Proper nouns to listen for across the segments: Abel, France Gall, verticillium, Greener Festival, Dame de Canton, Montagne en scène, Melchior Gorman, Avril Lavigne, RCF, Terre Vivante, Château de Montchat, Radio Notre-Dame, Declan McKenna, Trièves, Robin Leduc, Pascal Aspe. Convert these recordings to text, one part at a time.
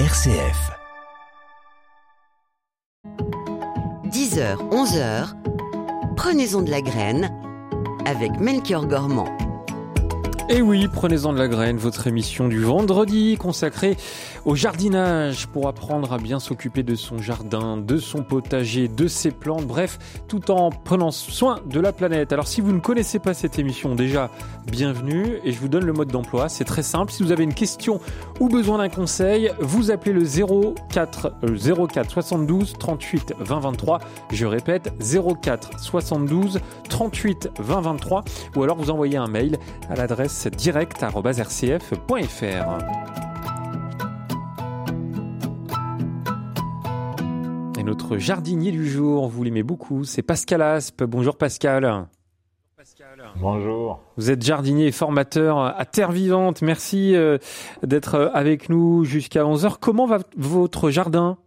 RCF. 10h, 11h, prenez-en de la graine avec Melchior Gorman. Et oui, prenez-en de la graine, votre émission du vendredi consacrée au jardinage pour apprendre à bien s'occuper de son jardin, de son potager, de ses plantes, bref, tout en prenant soin de la planète. Alors si vous ne connaissez pas cette émission, déjà, bienvenue et je vous donne le mode d'emploi, c'est très simple. Si vous avez une question ou besoin d'un conseil, vous appelez le 04 72 38 20 23, je répète, 04 72 38 20 23 ou alors vous envoyez un mail à l'adresse direct@rcf.fr. Et notre jardinier du jour, vous l'aimez beaucoup, c'est Pascal Aspe. Bonjour Pascal. Bonjour. Vous êtes jardinier et formateur à Terre Vivante. Merci d'être avec nous jusqu'à 11h. Comment va votre jardin ?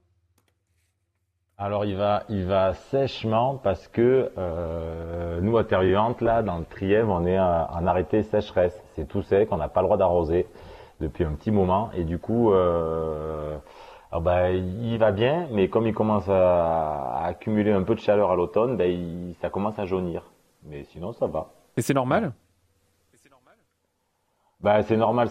Alors il va sèchement parce que nous à Terre Vivante, là dans le Trièves, on est en arrêté sécheresse. C'est tout sec, on n'a pas le droit d'arroser depuis un petit moment et du coup il va bien, mais comme il commence à accumuler un peu de chaleur à l'automne, ça commence à jaunir. Mais sinon ça va. Et c'est normal ? C'est normal.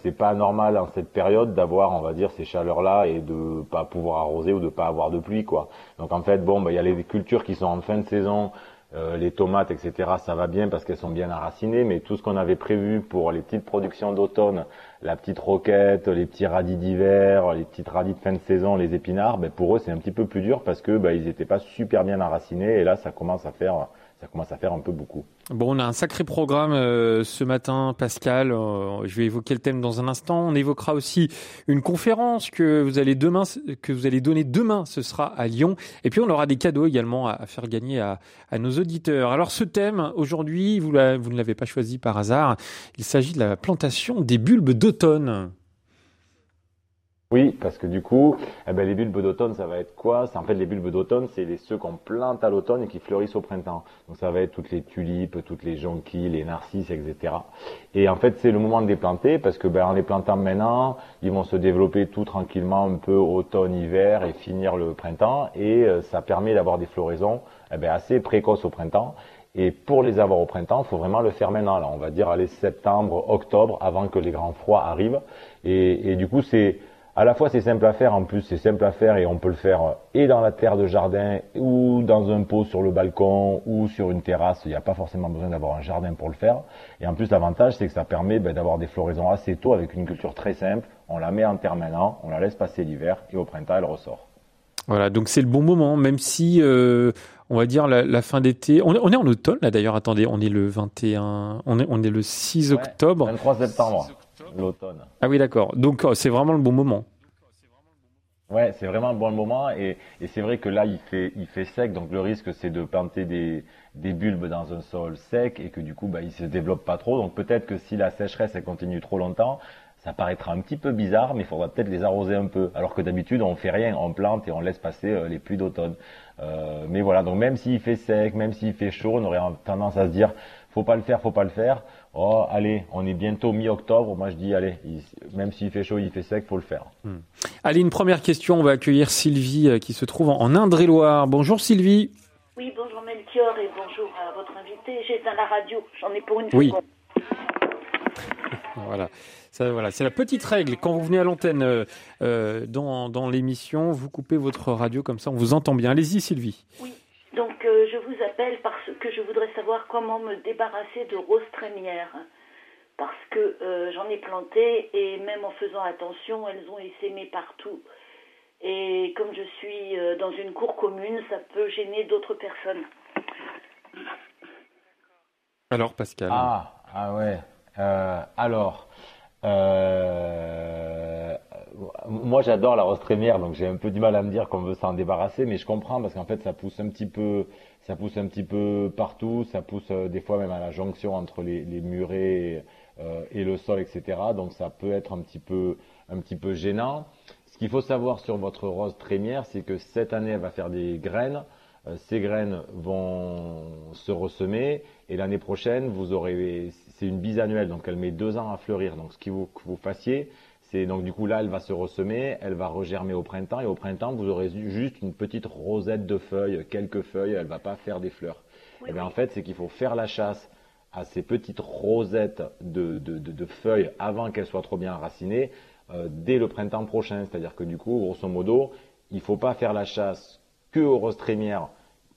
C'est pas normal en cette période d'avoir, on va dire, ces chaleurs-là et de pas pouvoir arroser ou de pas avoir de pluie, quoi. Donc en fait, il y a les cultures qui sont en fin de saison, les tomates, etc. Ça va bien parce qu'elles sont bien enracinées, mais tout ce qu'on avait prévu pour les petites productions d'automne, la petite roquette, les petits radis d'hiver, les petites radis de fin de saison, les épinards, pour eux c'est un petit peu plus dur parce que ils étaient pas super bien enracinés et là ça commence à faire un peu beaucoup. Bon, on a un sacré programme ce matin, Pascal. Je vais évoquer le thème dans un instant. On évoquera aussi une conférence que vous allez donner demain. Ce sera à Lyon. Et puis, on aura des cadeaux également à faire gagner à nos auditeurs. Alors, ce thème, aujourd'hui, vous ne l'avez pas choisi par hasard. Il s'agit de la plantation des bulbes d'automne. Oui, parce que du coup, les bulbes d'automne, ça va être quoi ? En fait, les bulbes d'automne, c'est ceux qu'on plante à l'automne et qui fleurissent au printemps. Donc, ça va être toutes les tulipes, toutes les jonquilles, les narcisses, etc. Et en fait, c'est le moment de les planter parce que en les plantant maintenant, ils vont se développer tout tranquillement, un peu automne, hiver et finir le printemps. Et ça permet d'avoir des floraisons assez précoces au printemps. Et pour les avoir au printemps, il faut vraiment le faire maintenant. Là, on va dire aller septembre, octobre, avant que les grands froids arrivent. Et du coup, à la fois, c'est simple à faire, en plus, c'est simple à faire et on peut le faire et dans la terre de jardin ou dans un pot sur le balcon ou sur une terrasse. Il n'y a pas forcément besoin d'avoir un jardin pour le faire. Et en plus, l'avantage, c'est que ça permet d'avoir des floraisons assez tôt avec une culture très simple. On la met en terre maintenant, on la laisse passer l'hiver et au printemps, elle ressort. Voilà, donc c'est le bon moment, même si, on va dire, la fin d'été... On est en automne, là, d'ailleurs. Attendez, on est le 21... On est le 6 octobre. 23 septembre. L'automne. Ah oui, d'accord. Donc, c'est vraiment le bon moment. Ouais, c'est vraiment le bon moment. Et c'est vrai que là, il fait sec. Donc, le risque, c'est de planter des bulbes dans un sol sec et que du coup, ils se développent pas trop. Donc, peut-être que si la sécheresse, elle continue trop longtemps, ça paraîtra un petit peu bizarre, mais il faudra peut-être les arroser un peu. Alors que d'habitude, on fait rien. On plante et on laisse passer les pluies d'automne. Mais voilà. Donc, même s'il fait sec, même s'il fait chaud, on aurait tendance à se dire, faut pas le faire. Oh, allez, on est bientôt mi-octobre. Moi, je dis, allez, même s'il fait chaud, il fait sec, faut le faire. Allez, une première question. On va accueillir Sylvie qui se trouve en Indre-et-Loire. Bonjour Sylvie. Oui, bonjour Melchior et bonjour à votre invité. J'ai éteint la radio, j'en ai pour une seconde. Voilà. Voilà, c'est la petite règle. Quand vous venez à l'antenne dans l'émission, vous coupez votre radio comme ça, on vous entend bien. Allez-y Sylvie. Oui. Donc, je vous appelle parce que je voudrais savoir comment me débarrasser de roses trémières. Parce que j'en ai planté et même en faisant attention, elles ont essaimé partout. Et comme je suis dans une cour commune, ça peut gêner d'autres personnes. Alors, Pascal. Ah ouais. Moi, j'adore la rose trémière, donc j'ai un peu du mal à me dire qu'on veut s'en débarrasser, mais je comprends parce qu'en fait, ça pousse un petit peu partout, ça pousse des fois même à la jonction entre les murets et le sol, etc. Donc ça peut être un petit peu gênant. Ce qu'il faut savoir sur votre rose trémière, c'est que cette année, elle va faire des graines. Ces graines vont se ressemer et l'année prochaine, c'est une bisannuelle, donc elle met 2 ans à fleurir. Donc ce qu'il faut que vous fassiez, C'est donc du coup là, elle va se ressemer, elle va regermer au printemps, et au printemps, vous aurez juste une petite rosette de feuilles, quelques feuilles, elle ne va pas faire des fleurs. Oui, et bien en fait, c'est qu'il faut faire la chasse à ces petites rosettes de feuilles avant qu'elles soient trop bien enracinées, dès le printemps prochain. C'est-à-dire que du coup, grosso modo, il ne faut pas faire la chasse que aux roses trémières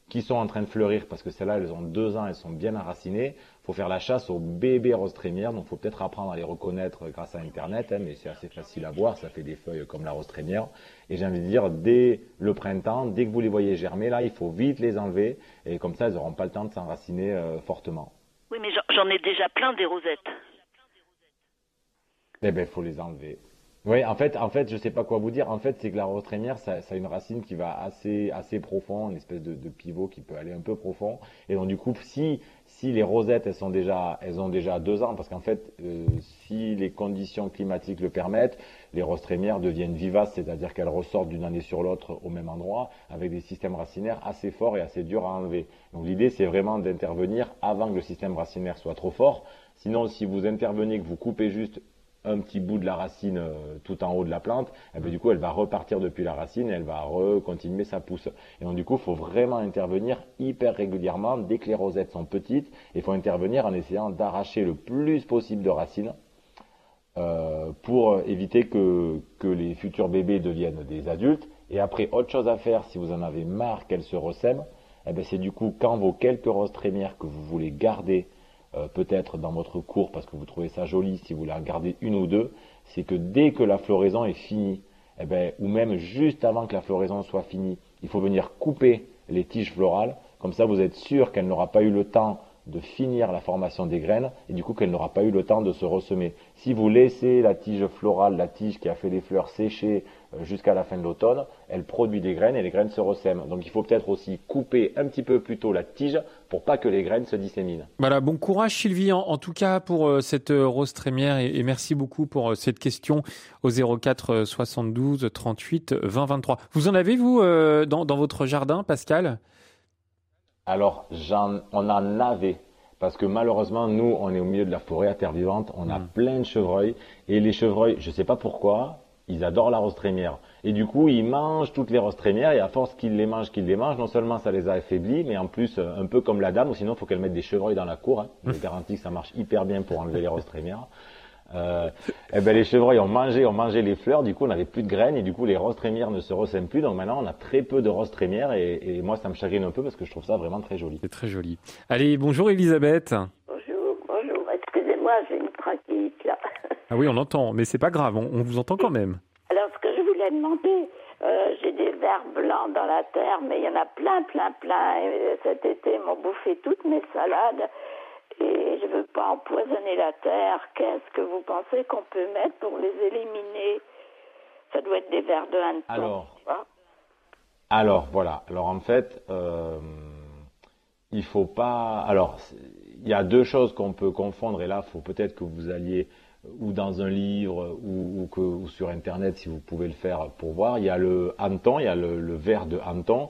qui sont en train de fleurir, parce que celles-là, elles ont 2 ans, elles sont bien enracinées. Il faut faire la chasse aux bébés roses trémières, donc il faut peut-être apprendre à les reconnaître grâce à Internet, hein, mais c'est assez facile à voir, ça fait des feuilles comme la rose trémière. Et j'ai envie de dire, dès le printemps, dès que vous les voyez germer, là, il faut vite les enlever, et comme ça, elles n'auront pas le temps de s'enraciner fortement. Oui, mais j'en ai déjà plein des rosettes. Eh bien, il faut les enlever. Oui, en fait, je ne sais pas quoi vous dire. En fait, c'est que la rose trémière, ça a une racine qui va assez profond, une espèce de pivot qui peut aller un peu profond. Et donc, du coup, si les rosettes, elles ont déjà 2 ans, parce qu'en fait, si les conditions climatiques le permettent, les roses trémières deviennent vivaces, c'est-à-dire qu'elles ressortent d'une année sur l'autre au même endroit, avec des systèmes racinaires assez forts et assez durs à enlever. Donc, l'idée, c'est vraiment d'intervenir avant que le système racinaire soit trop fort. Sinon, si vous intervenez, que vous coupez juste un petit bout de la racine tout en haut de la plante, et bien, du coup, elle va repartir depuis la racine et elle va continuer sa pousse. Et donc, du coup, il faut vraiment intervenir hyper régulièrement dès que les rosettes sont petites. Il faut intervenir en essayant d'arracher le plus possible de racines pour éviter que les futurs bébés deviennent des adultes. Et après, autre chose à faire, si vous en avez marre qu'elles se ressèment, c'est du coup, quand vos quelques roses trémières que vous voulez garder, peut-être dans votre cours parce que vous trouvez ça joli, si vous la gardez 1 ou 2, c'est que dès que la floraison est finie, ou même juste avant que la floraison soit finie, il faut venir couper les tiges florales. Comme ça, vous êtes sûr qu'elle n'aura pas eu le temps de finir la formation des graines et du coup qu'elle n'aura pas eu le temps de se ressemer. Si vous laissez la tige florale, la tige qui a fait les fleurs sécher jusqu'à la fin de l'automne, elle produit des graines et les graines se ressèment. Donc il faut peut-être aussi couper un petit peu plus tôt la tige pour pas que les graines se disséminent. Voilà, bon courage Sylvie en tout cas pour cette rose trémière et merci beaucoup pour cette question au 04 72 38 20 23. Vous en avez vous dans votre jardin, Pascal ? Alors, on en avait, parce que malheureusement, nous, on est au milieu de la forêt à Terre Vivante, on a plein de chevreuils, et les chevreuils, je ne sais pas pourquoi, ils adorent la rose trémière. Et du coup, ils mangent toutes les roses trémières, et à force qu'ils les mangent, non seulement ça les a affaiblis, mais en plus, un peu comme la dame, ou sinon, il faut qu'elle mette des chevreuils dans la cour, hein. Je vous garantis que ça marche hyper bien pour enlever les roses trémières. Les chevreuils ont mangé les fleurs, du coup on n'avait plus de graines et du coup les roses trémières ne se ressèment plus, donc maintenant on a très peu de roses trémières et moi ça me chagrine un peu parce que je trouve ça vraiment très joli. C'est très joli. Allez, bonjour Elisabeth. Bonjour, excusez-moi, j'ai une traquite là. Ah oui, on entend, mais c'est pas grave, on vous entend quand même. Alors ce que je voulais demander, j'ai des vers blancs dans la terre, mais il y en a plein, et cet été ils m'ont bouffé toutes mes salades. Et je ne veux pas empoisonner la terre. Qu'est-ce que vous pensez qu'on peut mettre pour les éliminer ? Ça doit être des vers de hanneton. Alors voilà. Alors en fait, il faut pas. Alors il y a 2 choses qu'on peut confondre. Et là, il faut peut-être que vous alliez ou dans un livre ou sur Internet, si vous pouvez le faire pour voir. Il y a le hanneton, il y a le vers de hanneton,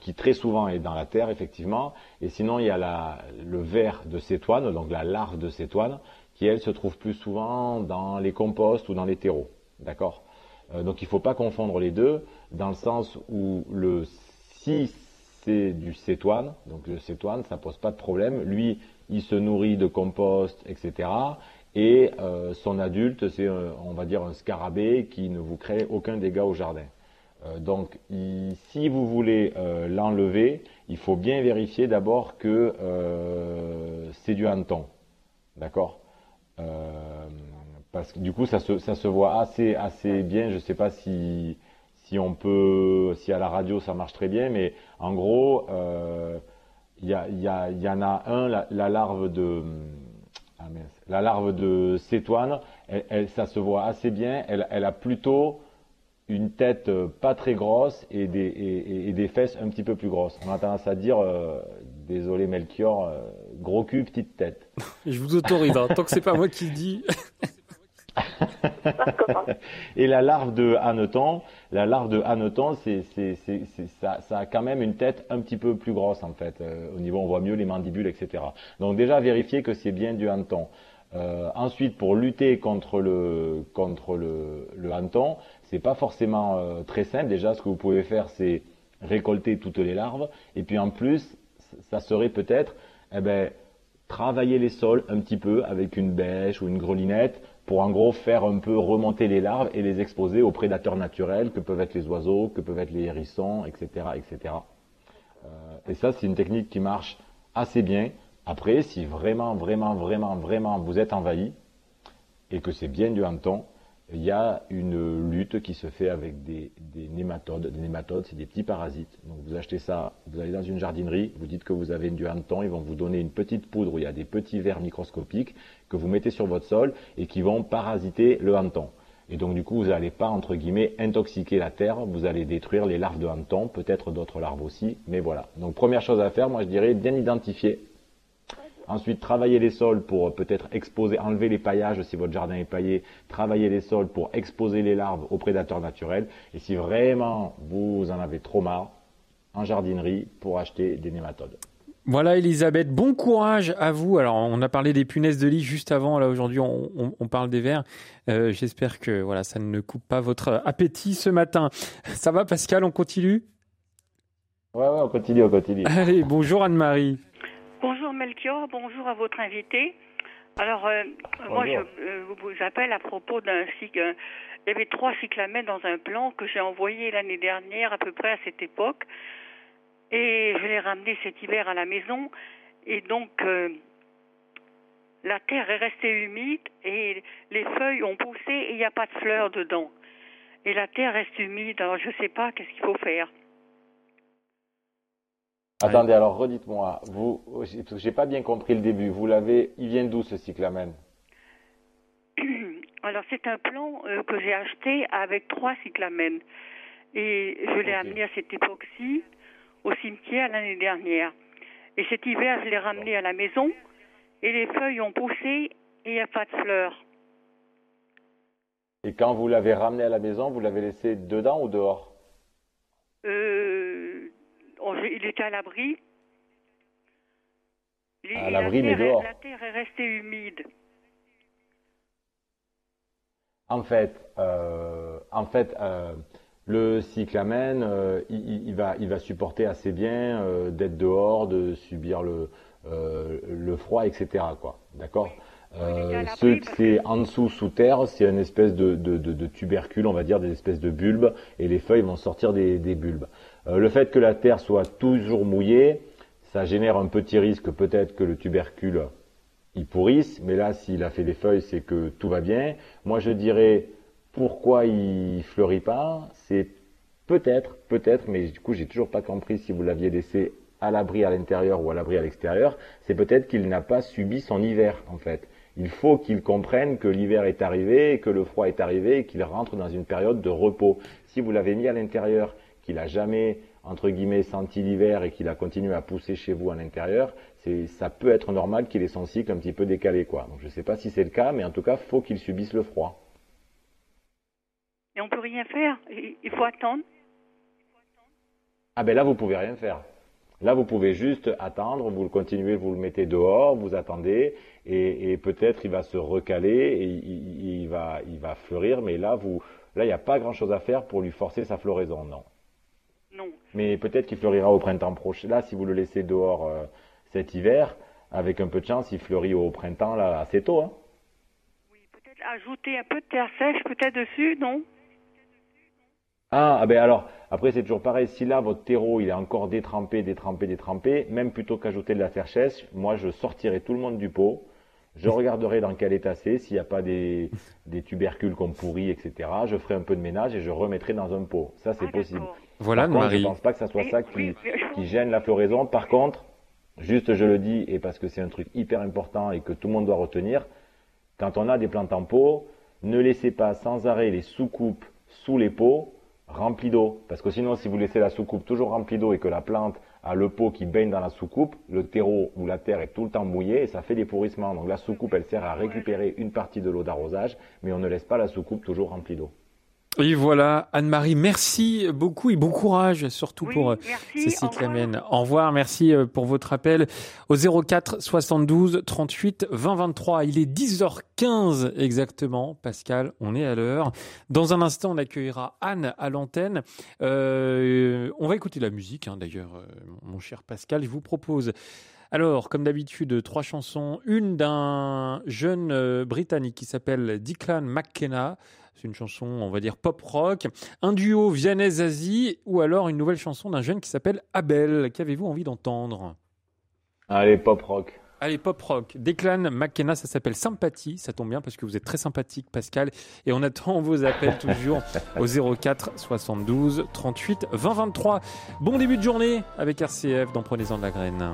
qui très souvent est dans la terre, effectivement. Et sinon, il y a le ver de cétoine, donc la larve de cétoine, qui, elle, se trouve plus souvent dans les composts ou dans les terreaux. D'accord ? Donc, il ne faut pas confondre les deux, dans le sens où si c'est du cétoine, donc le cétoine, ça ne pose pas de problème. Lui, il se nourrit de compost, etc. Et son adulte, c'est, on va dire, un scarabée qui ne vous crée aucun dégât au jardin. Donc, si vous voulez l'enlever, il faut bien vérifier d'abord que c'est du hanneton, d'accord ? Parce que du coup, ça se voit assez bien. Je ne sais pas si à la radio ça marche très bien, mais en gros, il y en a un, la larve de... Ah mince, la larve de cétoine, ça se voit assez bien. Elle a plutôt une tête pas très grosse et des fesses un petit peu plus grosses. On a tendance à dire, désolé Melchior, gros cul, petite tête. Je vous autorise, tant que c'est pas moi qui le dis. Et la larve de hanneton, ça a quand même une tête un petit peu plus grosse en fait. Au niveau, on voit mieux les mandibules, etc. Donc déjà vérifier que c'est bien du hanneton. Ensuite, pour lutter contre le hanneton, c'est pas forcément très simple. Déjà, ce que vous pouvez faire, c'est récolter toutes les larves. Et puis en plus, ça serait peut-être travailler les sols un petit peu avec une bêche ou une grelinette pour en gros faire un peu remonter les larves et les exposer aux prédateurs naturels que peuvent être les oiseaux, que peuvent être les hérissons, etc. etc. Et ça, c'est une technique qui marche assez bien. Après, si vraiment vous êtes envahi et que c'est bien du hanneton, il y a une lutte qui se fait avec des nématodes. Des nématodes, c'est des petits parasites. Donc vous achetez ça, vous allez dans une jardinerie, vous dites que vous avez du hanneton, ils vont vous donner une petite poudre où il y a des petits vers microscopiques que vous mettez sur votre sol et qui vont parasiter le hanneton. Et donc du coup, vous n'allez pas, entre guillemets, intoxiquer la terre, vous allez détruire les larves de hanneton, peut-être d'autres larves aussi, mais voilà. Donc première chose à faire, moi je dirais bien identifier. Ensuite, travailler les sols pour peut-être exposer, enlever les paillages si votre jardin est paillé, travailler les sols pour exposer les larves aux prédateurs naturels. Et si vraiment vous en avez trop marre, en jardinerie pour acheter des nématodes. Voilà Elisabeth, bon courage à vous. Alors on a parlé des punaises de lit juste avant, là aujourd'hui on parle des vers. J'espère que voilà, ça ne coupe pas votre appétit ce matin. Ça va Pascal, on continue ? Ouais, on continue. Allez, bonjour Anne-Marie. Bonjour Melchior, bonjour à votre invité. Alors, moi je vous appelle à propos d'un cyclamène. Il y avait 3 cyclamènes dans un plan que j'ai envoyé l'année dernière à peu près à cette époque. Et je l'ai ramené cet hiver à la maison. Et donc, la terre est restée humide et les feuilles ont poussé et il n'y a pas de fleurs dedans. Et la terre reste humide, alors je ne sais pas qu'est-ce qu'il faut faire. Attendez, alors redites-moi, vous, j'ai pas bien compris le début, vous l'avez, il vient d'où ce cyclamène? Alors c'est un plan que j'ai acheté avec 3 cyclamènes et je l'ai amené à cette époque-ci au cimetière l'année dernière. Et cet hiver je l'ai ramené à la maison et les feuilles ont poussé et il n'y a pas de fleurs. Et quand vous l'avez ramené à la maison, vous l'avez laissé dedans ou dehors? Il était à l'abri. À l'abri, mais dehors. La terre est restée humide. En fait, le cyclamène, il va supporter assez bien d'être dehors, de subir le froid, etc. quoi. D'accord ? Ceux que c'est en dessous, sous terre, c'est une espèce de tubercule, on va dire, des espèces de bulbes, et les feuilles vont sortir des bulbes. Le fait que la terre soit toujours mouillée, ça génère un petit risque peut-être que le tubercule il pourrisse, mais là s'il a fait des feuilles, c'est que tout va bien. Moi je dirais pourquoi il fleurit pas, c'est peut-être, mais du coup j'ai toujours pas compris si vous l'aviez laissé à l'abri à l'intérieur ou à l'abri à l'extérieur, c'est peut-être qu'il n'a pas subi son hiver en fait. Il faut qu'il comprenne que l'hiver est arrivé, que le froid est arrivé et qu'il rentre dans une période de repos. Si vous l'avez mis à l'intérieur, qu'il n'a jamais, entre guillemets, senti l'hiver et qu'il a continué à pousser chez vous à l'intérieur, ça peut être normal qu'il ait son cycle un petit peu décalé, quoi. Donc je ne sais pas si c'est le cas, mais en tout cas, il faut qu'il subisse le froid. Et on ne peut rien faire, il faut attendre. Ah ben là, vous ne pouvez rien faire. Là, vous pouvez juste attendre, vous le continuez, vous le mettez dehors, vous attendez, et peut-être il va se recaler et il va fleurir, mais là, il n'y a pas grand-chose à faire pour lui forcer sa floraison, non. Non. Mais peut-être qu'il fleurira au printemps prochain. Là, si vous le laissez dehors cet hiver, avec un peu de chance, il fleurit au printemps là, assez tôt. Hein. Oui, peut-être ajouter un peu de terre sèche peut-être dessus, non ? Ah ben alors, après c'est toujours pareil, si là votre terreau il est encore détrempé, même plutôt qu'ajouter de la terre sèche, moi je sortirai tout le monde du pot. Je regarderai dans quel état c'est, s'il n'y a pas des tubercules qu'on pourrit, etc. Je ferai un peu de ménage et je remettrai dans un pot. Ça, c'est possible. Voilà, Marie. Je ne pense pas que ça soit ça qui gêne la floraison. Par contre, juste je le dis, et parce que c'est un truc hyper important et que tout le monde doit retenir, quand on a des plantes en pot, ne laissez pas sans arrêt les sous-coupes sous les pots remplis d'eau. Parce que sinon, si vous laissez la sous-coupe toujours remplie d'eau et que la plante a le pot qui baigne dans la soucoupe, le terreau ou la terre est tout le temps mouillée et ça fait des pourrissements. Donc la soucoupe, elle sert à récupérer une partie de l'eau d'arrosage, mais on ne laisse pas la soucoupe toujours remplie d'eau. Et voilà, Anne-Marie, merci beaucoup et bon courage surtout pour ces cyclamènes. Au revoir, merci pour votre appel au 04 72 38 20 23. Il est 10h15 exactement, Pascal, on est à l'heure. Dans un instant, on accueillera Anne à l'antenne. On va écouter la musique, hein, d'ailleurs, mon cher Pascal. Je vous propose, alors, comme d'habitude, 3 chansons. Une d'un jeune Britannique qui s'appelle Declan McKenna. C'est une chanson, on va dire, pop-rock. Un duo Vianney-Zazie ou alors une nouvelle chanson d'un jeune qui s'appelle Abel. Qu'avez-vous envie d'entendre ? Allez, pop-rock. Allez, pop-rock. Declan McKenna, ça s'appelle Sympathie. Ça tombe bien parce que vous êtes très sympathique, Pascal. Et on attend vos appels toujours au 04 72 38 20 23. Bon début de journée avec RCF dans Prenez-en de la graine.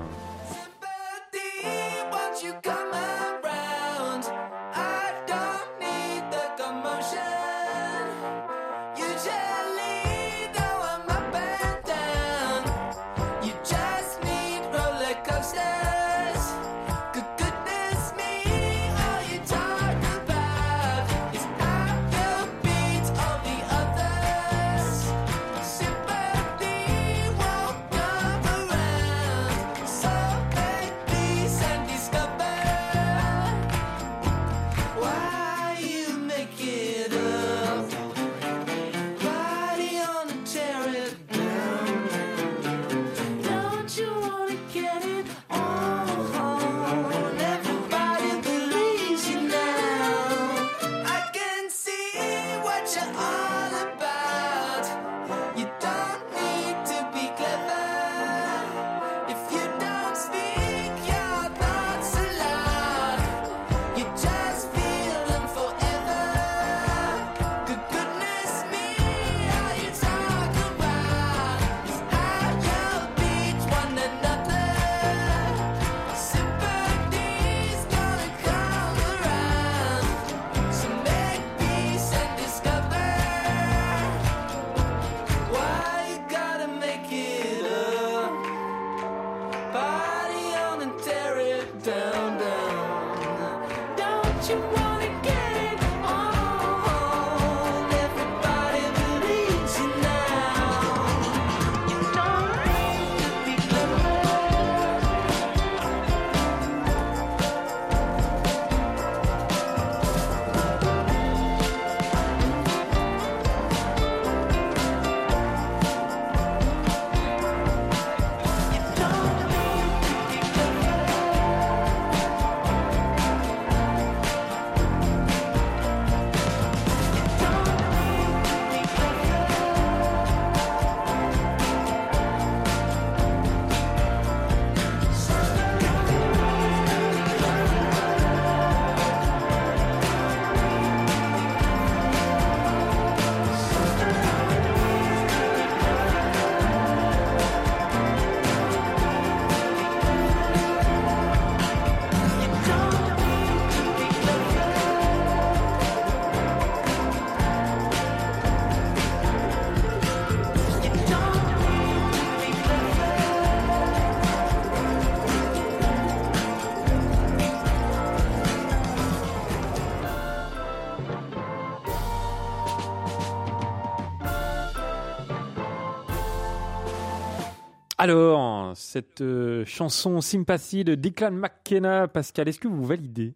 Alors, cette chanson Sympathie de Declan McKenna, Pascal, est-ce que vous validez ?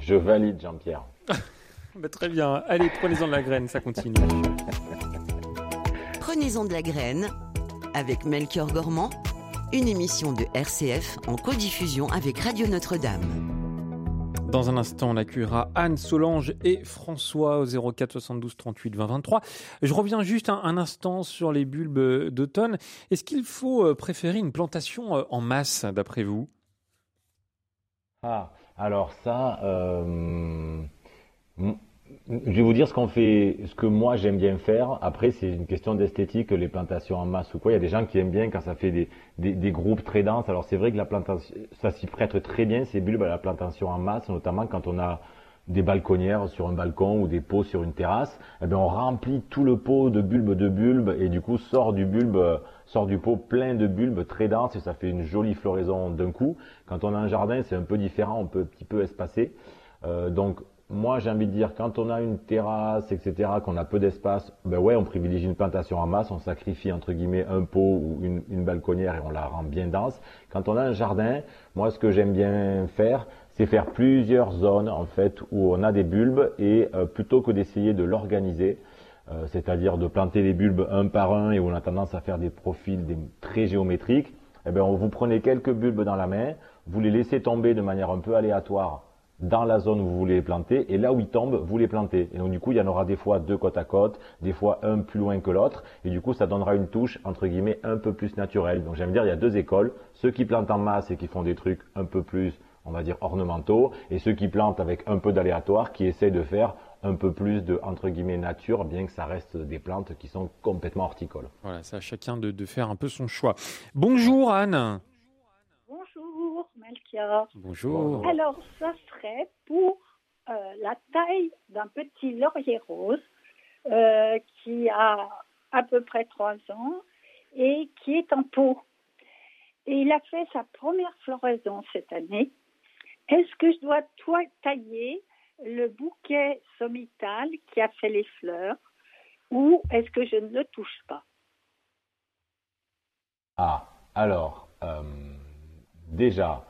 Je valide, Jean-Pierre. Bah, très bien. Allez, prenez-en de la graine, ça continue. Prenez-en de la graine avec Melchior Gorman, une émission de RCF en codiffusion avec Radio Notre-Dame. Dans un instant, on accueillera Anne, Solange et François au 04 72 38 20 23. Je reviens juste un instant sur les bulbes d'automne. Est-ce qu'il faut préférer une plantation en masse, d'après vous ? Ah, alors ça, je vais vous dire ce qu'on fait, ce que moi j'aime bien faire. Après, c'est une question d'esthétique, les plantations en masse ou quoi. Il y a des gens qui aiment bien quand ça fait des groupes très denses. Alors c'est vrai que la plantation, ça s'y prête très bien, ces bulbes à la plantation en masse, notamment quand on a des balconnières sur un balcon ou des pots sur une terrasse. Eh bien, on remplit tout le pot de bulbes et du coup sort du pot plein de bulbes très denses et ça fait une jolie floraison d'un coup. Quand on a un jardin, c'est un peu différent, on peut un petit peu espacer. Donc moi j'ai envie de dire, quand on a une terrasse, etc., qu'on a peu d'espace, ben ouais, on privilégie une plantation en masse, on sacrifie entre guillemets un pot ou une balconnière et on la rend bien dense. Quand on a un jardin, moi ce que j'aime bien faire, c'est faire plusieurs zones en fait où on a des bulbes et plutôt que d'essayer de l'organiser, c'est-à-dire de planter les bulbes un par un et où on a tendance à faire des profils très géométriques, eh ben on vous prenez quelques bulbes dans la main, vous les laissez tomber de manière un peu aléatoire dans la zone où vous voulez les planter, et là où ils tombent, vous les plantez. Et donc du coup, il y en aura des fois deux côte à côte, des fois un plus loin que l'autre, et du coup, ça donnera une touche, entre guillemets, un peu plus naturelle. Donc j'aime dire, il y a deux écoles, ceux qui plantent en masse et qui font des trucs un peu plus, on va dire, ornementaux, et ceux qui plantent avec un peu d'aléatoire, qui essaient de faire un peu plus de, entre guillemets, nature, bien que ça reste des plantes qui sont complètement horticoles. Voilà, c'est à chacun de faire un peu son choix. Bonjour Anne. Bonjour Melchior. Bonjour. Alors, ça serait pour la taille d'un petit laurier rose qui a à peu près 3 ans et qui est en pot. Et il a fait sa première floraison cette année. Est-ce que je dois tailler le bouquet sommital qui a fait les fleurs ou est-ce que je ne le touche pas? Ah, alors... Déjà,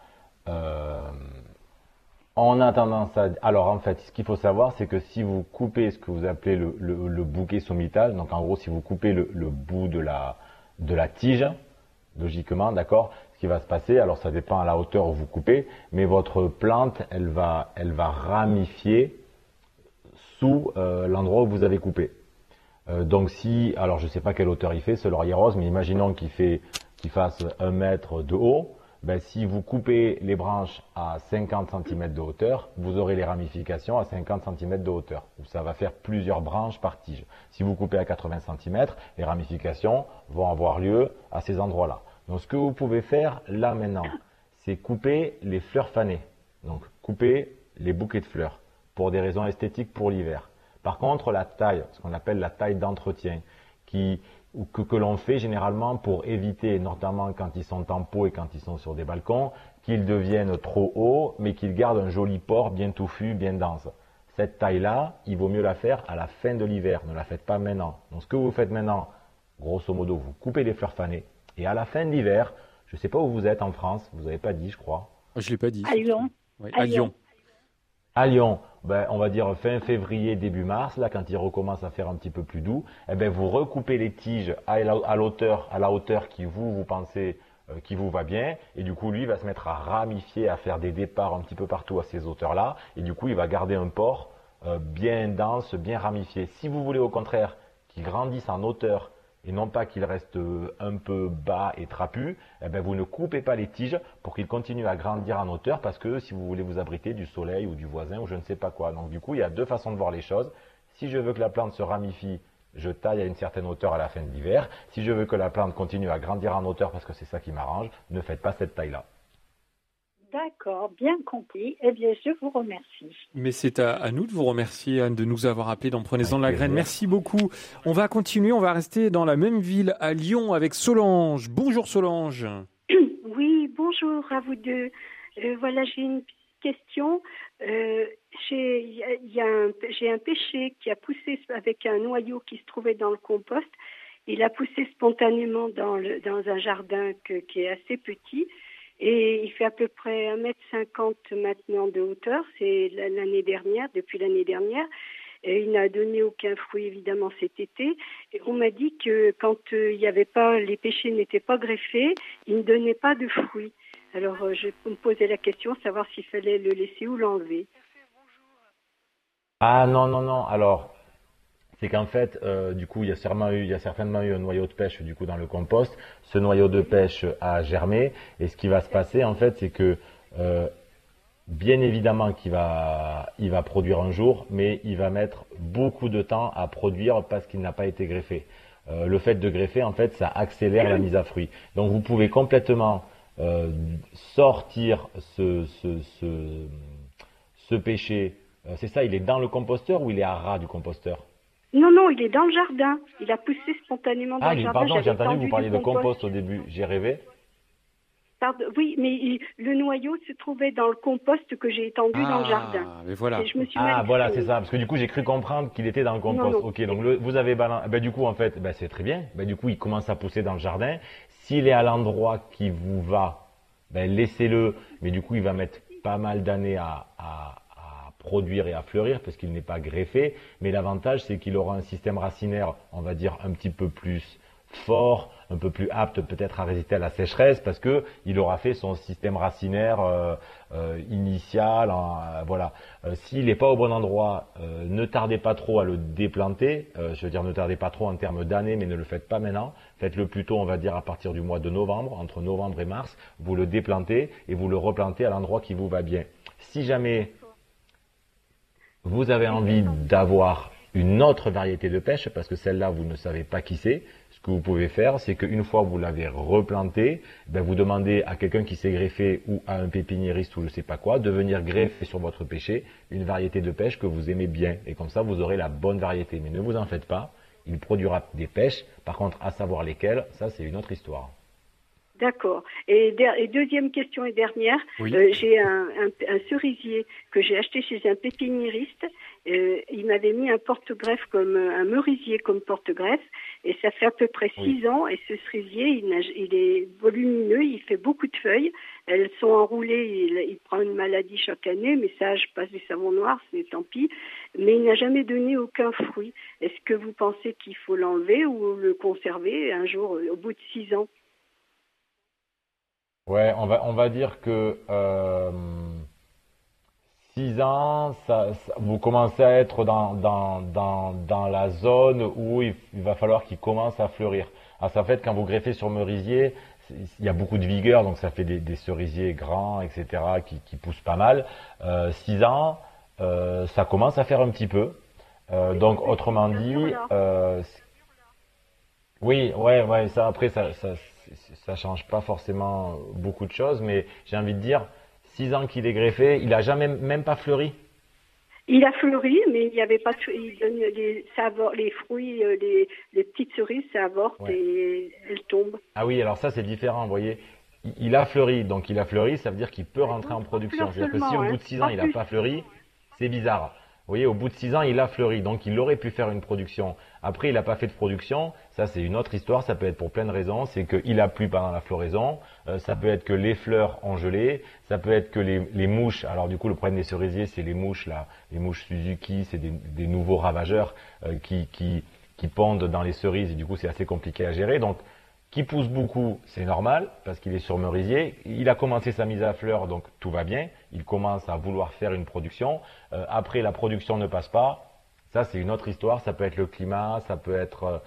on a tendance à... Alors en fait, ce qu'il faut savoir, c'est que si vous coupez ce que vous appelez le bouquet sommital, donc en gros, si vous coupez le bout de la tige, logiquement, d'accord, ce qui va se passer, alors ça dépend à la hauteur où vous coupez, mais votre plante, elle va ramifier sous l'endroit où vous avez coupé. Donc si... Alors je ne sais pas quelle hauteur il fait, ce laurier rose, mais imaginons qu'il fasse 1 mètre de haut... Ben, si vous coupez les branches à 50 cm de hauteur, vous aurez les ramifications à 50 cm de hauteur. Ça va faire plusieurs branches par tige. Si vous coupez à 80 cm, les ramifications vont avoir lieu à ces endroits-là. Donc ce que vous pouvez faire là maintenant, c'est couper les fleurs fanées. Donc couper les bouquets de fleurs pour des raisons esthétiques pour l'hiver. Par contre, la taille, ce qu'on appelle la taille d'entretien, que l'on fait généralement pour éviter, notamment quand ils sont en pot et quand ils sont sur des balcons, qu'ils deviennent trop hauts, mais qu'ils gardent un joli port bien touffu, bien dense. Cette taille-là, il vaut mieux la faire à la fin de l'hiver, ne la faites pas maintenant. Donc ce que vous faites maintenant, grosso modo, vous coupez les fleurs fanées, et à la fin de l'hiver, je ne sais pas où vous êtes en France, vous n'avez pas dit, je crois. Je ne l'ai pas dit. À Lyon. Oui, à Lyon. À Lyon, ben, on va dire fin février, début mars, là quand il recommence à faire un petit peu plus doux, eh ben, vous recoupez les tiges à la hauteur qui vous pensez qui vous va bien, et du coup lui va se mettre à ramifier, à faire des départs un petit peu partout à ces hauteurs-là, et du coup il va garder un port bien dense, bien ramifié. Si vous voulez au contraire qu'il grandisse en hauteur, et non pas qu'il reste un peu bas et trapu, eh ben vous ne coupez pas les tiges pour qu'il continue à grandir en hauteur parce que si vous voulez vous abriter du soleil ou du voisin ou je ne sais pas quoi. Donc du coup, il y a deux façons de voir les choses. Si je veux que la plante se ramifie, je taille à une certaine hauteur à la fin de l'hiver. Si je veux que la plante continue à grandir en hauteur parce que c'est ça qui m'arrange, ne faites pas cette taille-là. D'accord, bien compris. Eh bien, je vous remercie. Mais c'est à nous de vous remercier, Anne, de nous avoir appelé dans Prenez-en de la graine. Merci beaucoup. On va continuer, on va rester dans la même ville, à Lyon, avec Solange. Bonjour Solange. Oui, bonjour à vous deux. Voilà, j'ai une question. J'ai un pêcher qui a poussé avec un noyau qui se trouvait dans le compost. Il a poussé spontanément dans un jardin qui est assez petit. Et il fait à peu près 1,50 m maintenant de hauteur, c'est depuis l'année dernière. Et il n'a donné aucun fruit évidemment cet été. Et on m'a dit que quand il y avait pas, les pêchers n'étaient pas greffés, ils ne donnaient pas de fruits. Alors je me posais la question, savoir s'il fallait le laisser ou l'enlever. Ah non, alors... C'est qu'en fait, du coup, il y a certainement eu un noyau de pêche du coup dans le compost. Ce noyau de pêche a germé et ce qui va se passer en fait, c'est que bien évidemment qu'il va produire un jour, mais il va mettre beaucoup de temps à produire parce qu'il n'a pas été greffé. Le fait de greffer, en fait, ça accélère la mise à fruit. Donc, vous pouvez complètement sortir ce pêcher. C'est ça, il est dans le composteur ou il est à ras du composteur? Non, il est dans le jardin. Il a poussé spontanément dans le jardin. Ah, pardon, j'ai entendu vous parler de compost au début. J'ai rêvé. Pardon, oui, mais le noyau se trouvait dans le compost que j'ai étendu dans le jardin. Mais voilà. Voilà, c'est ça. Parce que du coup, j'ai cru comprendre qu'il était dans le compost. Non. Ok, donc vous avez balancé. Ben, du coup, en fait, c'est très bien. Ben, du coup, il commence à pousser dans le jardin. S'il est à l'endroit qui vous va, ben, laissez-le. Mais du coup, il va mettre pas mal d'années à produire et à fleurir parce qu'il n'est pas greffé. Mais l'avantage, c'est qu'il aura un système racinaire, on va dire, un petit peu plus fort, un peu plus apte peut-être à résister à la sécheresse parce que il aura fait son système racinaire initial. Voilà. S'il n'est pas au bon endroit, ne tardez pas trop à le déplanter. Je veux dire, ne tardez pas trop en termes d'années, mais ne le faites pas maintenant. Faites-le plutôt, on va dire, à partir du mois de novembre, entre novembre et mars. Vous le déplantez et vous le replantez à l'endroit qui vous va bien. Si jamais vous avez envie d'avoir une autre variété de pêche, parce que celle-là, vous ne savez pas qui c'est, ce que vous pouvez faire, c'est qu'une fois que vous l'avez replanté, ben vous demandez à quelqu'un qui s'est greffé ou à un pépiniériste ou je sais pas quoi, de venir greffer sur votre pêcher une variété de pêche que vous aimez bien. Et comme ça, vous aurez la bonne variété. Mais ne vous en faites pas, il produira des pêches. Par contre, à savoir lesquelles, ça, c'est une autre histoire. D'accord. Et deuxième question et dernière, oui. J'ai un cerisier que j'ai acheté chez un pépiniériste. Il m'avait mis un porte-greffe comme un merisier comme porte-greffe, et ça fait à peu près 6 ans. Et ce cerisier, il est volumineux, il fait beaucoup de feuilles. Elles sont enroulées. Il prend une maladie chaque année, mais ça, je passe du savon noir, c'est tant pis. Mais il n'a jamais donné aucun fruit. Est-ce que vous pensez qu'il faut l'enlever ou le conserver un jour au bout de 6 ans? Ouais, on va dire que 6 ans, vous commencez à être dans la zone où il va falloir qu'il commence à fleurir. Ah, ça fait quand vous greffez sur merisier, il y a beaucoup de vigueur, donc ça fait des cerisiers grands, etc., qui poussent pas mal. 6 ans, ça commence à faire un petit peu. Donc autrement dit, ça après ça change pas forcément beaucoup de choses, mais j'ai envie de dire, 6 ans qu'il est greffé, il a jamais, même pas fleuri. Il a fleuri, mais il n'y avait pas, il donne les fruits, les petites cerises, ça avorte et elles tombent. Ah oui, alors ça c'est différent, vous voyez. Il a fleuri, donc il a fleuri, ça veut dire qu'il peut rentrer en production. C'est-à-dire que si au bout de 6 ans il n'a pas fleuri, c'est bizarre. Vous voyez, au bout de 6 ans, il a fleuri, donc il aurait pu faire une production. Après, il n'a pas fait de production, ça c'est une autre histoire, ça peut être pour plein de raisons, c'est qu'il a plu pendant la floraison, ça peut être que les fleurs ont gelé, ça peut être que les mouches, alors du coup le problème des cerisiers, c'est les mouches là, les mouches Suzuki, c'est des nouveaux ravageurs qui pondent dans les cerises, et du coup c'est assez compliqué à gérer, donc qui pousse beaucoup, c'est normal, parce qu'il est sur merisier. Il a commencé sa mise à fleur, donc tout va bien. Il commence à vouloir faire une production. Après, la production ne passe pas. Ça, c'est une autre histoire. Ça peut être le climat, ça peut être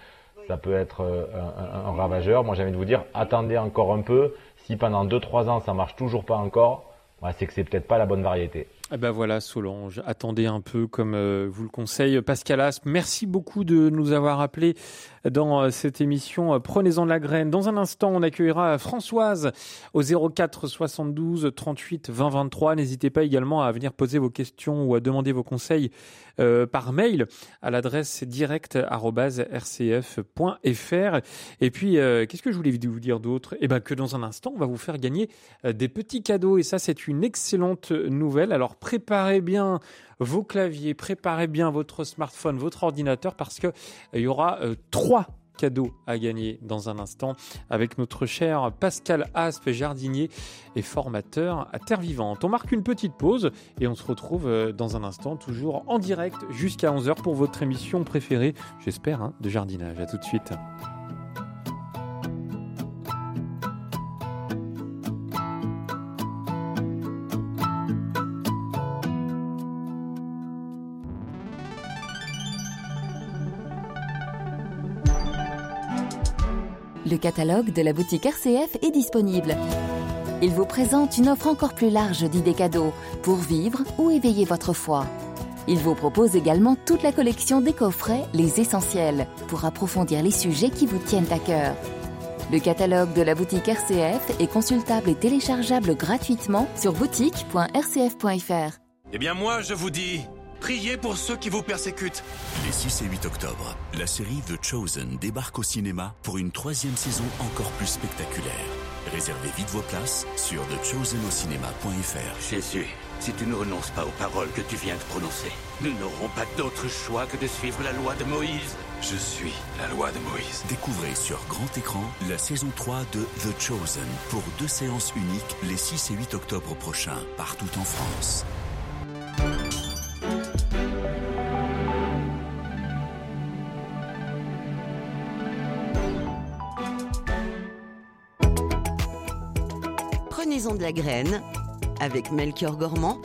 un ravageur. Moi, j'ai envie de vous dire, attendez encore un peu. Si pendant 2-3 ans, ça marche toujours pas encore, c'est que c'est peut-être pas la bonne variété. Eh ben voilà, Solange, attendez un peu comme vous le conseille Pascal Aspe. Merci beaucoup de nous avoir appelés dans cette émission. Prenez-en de la graine. Dans un instant, on accueillera Françoise au 04 72 38 20 23. N'hésitez pas également à venir poser vos questions ou à demander vos conseils par mail à l'adresse direct@rcf.fr. Et puis, qu'est-ce que je voulais vous dire d'autre ? Eh ben que dans un instant, on va vous faire gagner des petits cadeaux. Et ça, c'est une excellente nouvelle. Alors, préparez bien vos claviers, préparez bien votre smartphone, votre ordinateur, parce qu'il y aura 3 cadeaux à gagner dans un instant avec notre cher Pascal Aspe, jardinier et formateur à Terre Vivante. On marque une petite pause et on se retrouve dans un instant, toujours en direct jusqu'à 11h pour votre émission préférée, j'espère, de jardinage. À tout de suite. Le catalogue de la boutique RCF est disponible. Il vous présente une offre encore plus large d'idées cadeaux pour vivre ou éveiller votre foi. Il vous propose également toute la collection des coffrets Les Essentiels pour approfondir les sujets qui vous tiennent à cœur. Le catalogue de la boutique RCF est consultable et téléchargeable gratuitement sur boutique.rcf.fr. Eh bien moi, je vous dis... Priez pour ceux qui vous persécutent. Les 6 et 8 octobre, la série The Chosen débarque au cinéma pour une 3e saison encore plus spectaculaire. Réservez vite vos places sur thechosenocinema.fr. Jésus, si tu ne renonces pas aux paroles que tu viens de prononcer, nous n'aurons pas d'autre choix que de suivre la loi de Moïse. Je suis la loi de Moïse. Découvrez sur grand écran la saison 3 de The Chosen pour 2 séances uniques les 6 et 8 octobre prochains, partout en France. Prenez-en de la graine avec Melchior Gorman,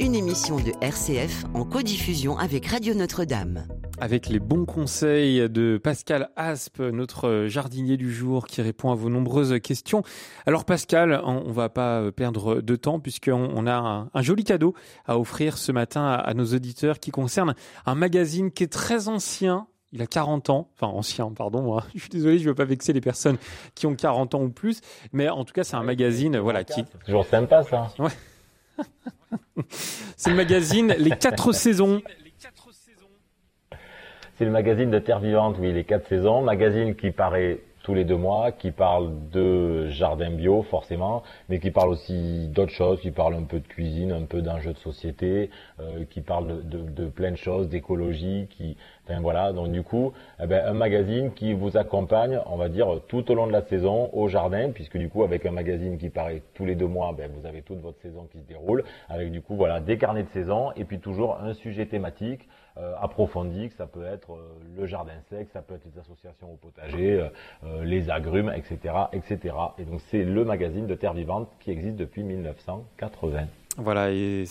une émission de RCF en codiffusion avec Radio Notre-Dame. Avec les bons conseils de Pascal Aspe, notre jardinier du jour qui répond à vos nombreuses questions. Alors Pascal, on va pas perdre de temps puisqu'on a un joli cadeau à offrir ce matin à nos auditeurs qui concerne un magazine qui est très ancien. Il a 40 ans, enfin ancien, pardon, hein. Je suis désolé, je ne veux pas vexer les personnes qui ont 40 ans ou plus, mais en tout cas, c'est un magazine, voilà, qui... C'est toujours sympa, ça. Ouais. C'est le magazine Les 4 Saisons. C'est le magazine de Terre Vivante, oui, Les 4 Saisons, magazine qui paraît tous les 2 mois, qui parle de jardin bio, forcément, mais qui parle aussi d'autres choses, qui parle un peu de cuisine, un peu d'enjeux de société, qui parle de plein de choses, d'écologie, qui... Enfin, voilà, donc du coup, un magazine qui vous accompagne, on va dire, tout au long de la saison au jardin, puisque du coup, avec un magazine qui paraît tous les 2 mois, vous avez toute votre saison qui se déroule, avec du coup, voilà, des carnets de saison, et puis toujours un sujet thématique approfondi, que ça peut être le jardin sec, ça peut être les associations au potager, les agrumes, etc., etc. Et donc, c'est le magazine de Terre Vivante qui existe depuis 1980. Voilà, et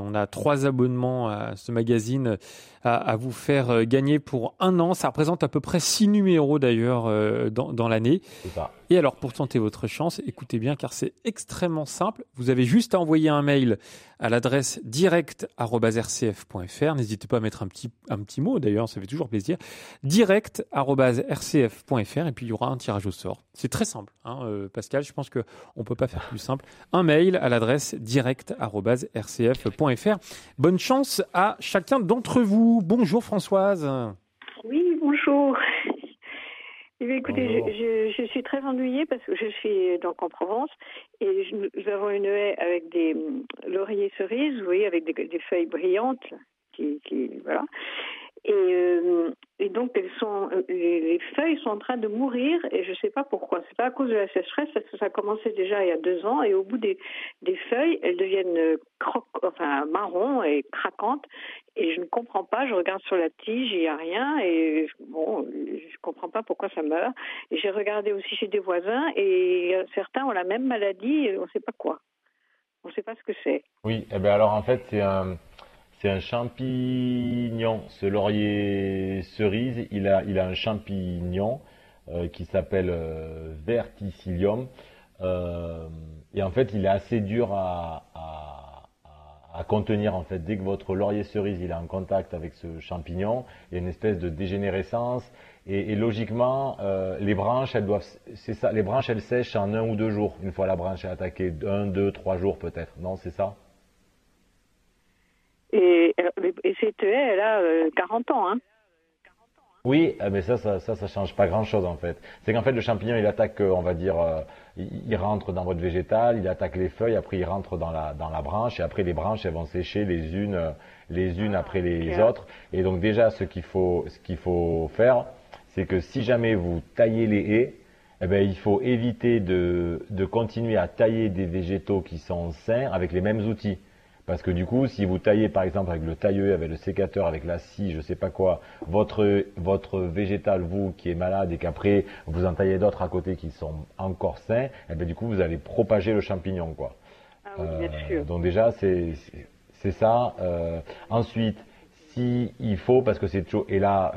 on a 3 abonnements à ce magazine à vous faire gagner pour 1 an. Ça représente à peu près 6 numéros d'ailleurs dans l'année. C'est ça. Et alors, pour tenter votre chance, écoutez bien car c'est extrêmement simple. Vous avez juste à envoyer un mail à l'adresse direct@rcf.fr. N'hésitez pas à mettre un petit mot d'ailleurs, ça fait toujours plaisir. direct@rcf.fr et puis il y aura un tirage au sort. C'est très simple, hein, Pascal, je pense qu'on ne peut pas faire plus simple. Un mail à l'adresse direct@rcf.fr. Bonne chance à chacun d'entre vous. Bonjour Françoise. Oui, bonjour. Écoutez, je suis très ennuyée parce que je suis donc en Provence et nous avons une haie avec des lauriers cerises, vous voyez, avec des feuilles brillantes qui voilà. Et donc, les feuilles sont en train de mourir et je ne sais pas pourquoi. C'est pas à cause de la sécheresse, parce que ça a commencé déjà il y a 2 ans et au bout des feuilles, elles deviennent marron et craquantes et je ne comprends pas. Je regarde sur la tige, il n'y a rien et je comprends pas pourquoi ça meurt. Et j'ai regardé aussi chez des voisins et certains ont la même maladie et on ne sait pas quoi. On ne sait pas ce que c'est. Oui, et bien alors en fait, c'est un champignon, ce laurier cerise, il a un champignon qui s'appelle verticillium. Et en fait, il est assez dur à contenir. En fait, dès que votre laurier cerise il est en contact avec ce champignon, il y a une espèce de dégénérescence. Et logiquement, les branches, elles sèchent en 1 ou 2 jours. Une fois la branche est attaquée, 1, 2, 3 jours peut-être. Non, c'est ça ? Et cette haie, elle a 40 ans, hein. Oui, mais ça change pas grand-chose, en fait. C'est qu'en fait, le champignon, il attaque, on va dire, il rentre dans votre végétal, il attaque les feuilles, après il rentre dans la branche, et après les branches, elles vont sécher les unes après les autres. Et donc déjà, ce qu'il faut faire, c'est que si jamais vous taillez les haies, il faut éviter de continuer à tailler des végétaux qui sont sains avec les mêmes outils. Parce que du coup, si vous taillez par exemple avec le tailleur, avec le sécateur, avec la scie, je sais pas quoi, votre végétal, vous, qui est malade et qu'après vous en taillez d'autres à côté qui sont encore sains, du coup vous allez propager le champignon, quoi. Ah oui, bien sûr. Donc déjà c'est ça. Ensuite, si il faut, parce que c'est chaud, et là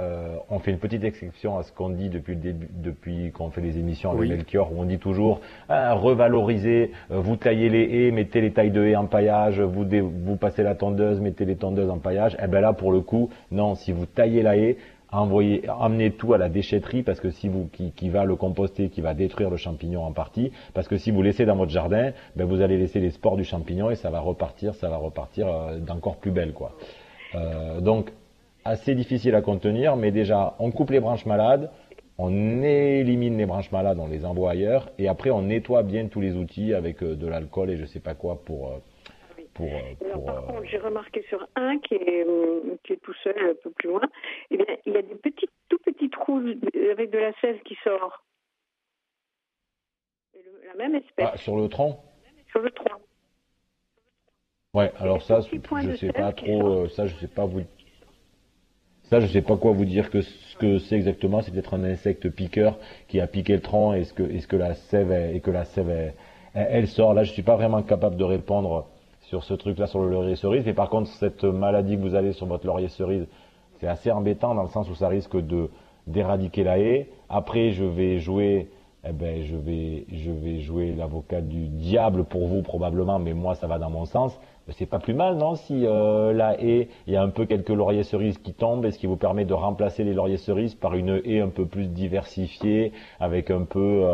on fait une petite exception à ce qu'on dit depuis le début, depuis qu'on fait les émissions avec Melchior, où on dit toujours revaloriser, vous taillez les haies, mettez les tailles de haies en paillage, vous passez la tondeuse, mettez les tondeuses en paillage. Là pour le coup, non, si vous taillez la haie, emmenez tout à la déchetterie, parce que si vous qui va le composter, qui va détruire le champignon en partie, parce que si vous laissez dans votre jardin, vous allez laisser les spores du champignon et ça va repartir d'encore plus belle, quoi. Donc assez difficile à contenir, mais déjà on coupe les branches malades, on élimine les branches malades, on les envoie ailleurs, et après on nettoie bien tous les outils avec de l'alcool et je sais pas quoi Par contre, j'ai remarqué sur un qui est tout seul un peu plus loin, eh bien, il y a des tout petits trous avec de la sève qui sort. La même espèce. Ah, sur le tronc ? Sur le tronc. Ouais, alors ça, je sais pas quoi vous dire que ce que c'est exactement. C'est peut-être un insecte piqueur qui a piqué le tronc et que la sève sort. Là, je suis pas vraiment capable de répondre sur ce truc-là, sur le laurier-cerise. Mais par contre, cette maladie que vous avez sur votre laurier-cerise, c'est assez embêtant dans le sens où ça risque d'éradiquer la haie. Après, je vais jouer l'avocat du diable pour vous probablement, mais moi ça va dans mon sens. C'est pas plus mal, non, si la haie, il y a un peu quelques lauriers cerises qui tombent, et ce qui vous permet de remplacer les lauriers cerises par une haie un peu plus diversifiée, avec un peu,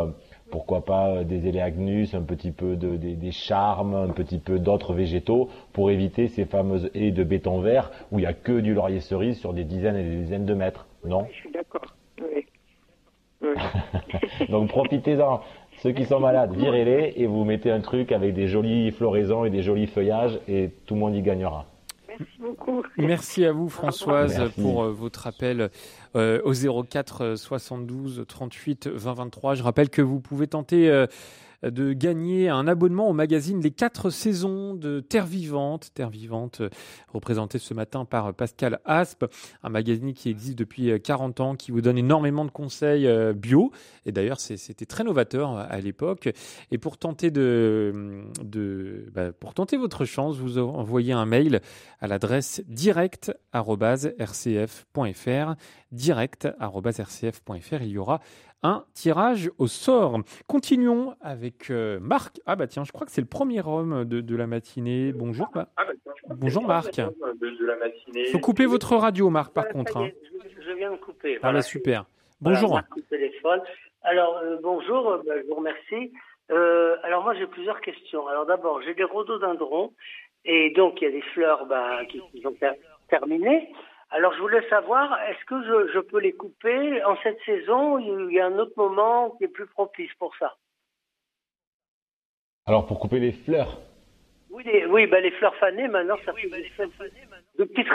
pourquoi pas, des éléagnus, un petit peu des charmes, un petit peu d'autres végétaux, pour éviter ces fameuses haies de béton vert où il y a que du laurier cerise sur des dizaines et des dizaines de mètres, non ? Je suis d'accord. Oui. Donc profitez-en, ceux qui sont malades, virez-les et vous mettez un truc avec des jolies floraisons et des jolis feuillages et tout le monde y gagnera. Merci beaucoup. Merci à vous Françoise. Merci. Pour votre appel au 04 72 38 20 23. Je rappelle que vous pouvez tenter de gagner un abonnement au magazine Les 4 saisons de Terre Vivante. Terre Vivante, représentée ce matin par Pascal Aspe, un magazine qui existe depuis 40 ans, qui vous donne énormément de conseils bio. Et d'ailleurs, c'était très novateur à l'époque. Et pour tenter tenter votre chance, vous envoyez un mail à l'adresse direct@rcf.fr. direct@rcf.fr. Il y aura un tirage au sort. Continuons avec Marc. Ah bah tiens, je crois que c'est le premier homme de la matinée. Bonjour. Bonjour Marc. Il faut couper votre radio, Marc, par contre. Hein. Je viens de couper. Voilà. Ah bah super. Bonjour. Voilà, Marc, téléphone. Alors bonjour, je vous remercie. Alors moi j'ai plusieurs questions. Alors d'abord, j'ai des rhododendrons et donc il y a des fleurs qui sont terminées. Alors, je voulais savoir, est-ce que je peux les couper en cette saison? Il y a un autre moment qui est plus propice pour ça. Alors, pour couper les fleurs? Oui, les fleurs fanées, maintenant, ça fait de petites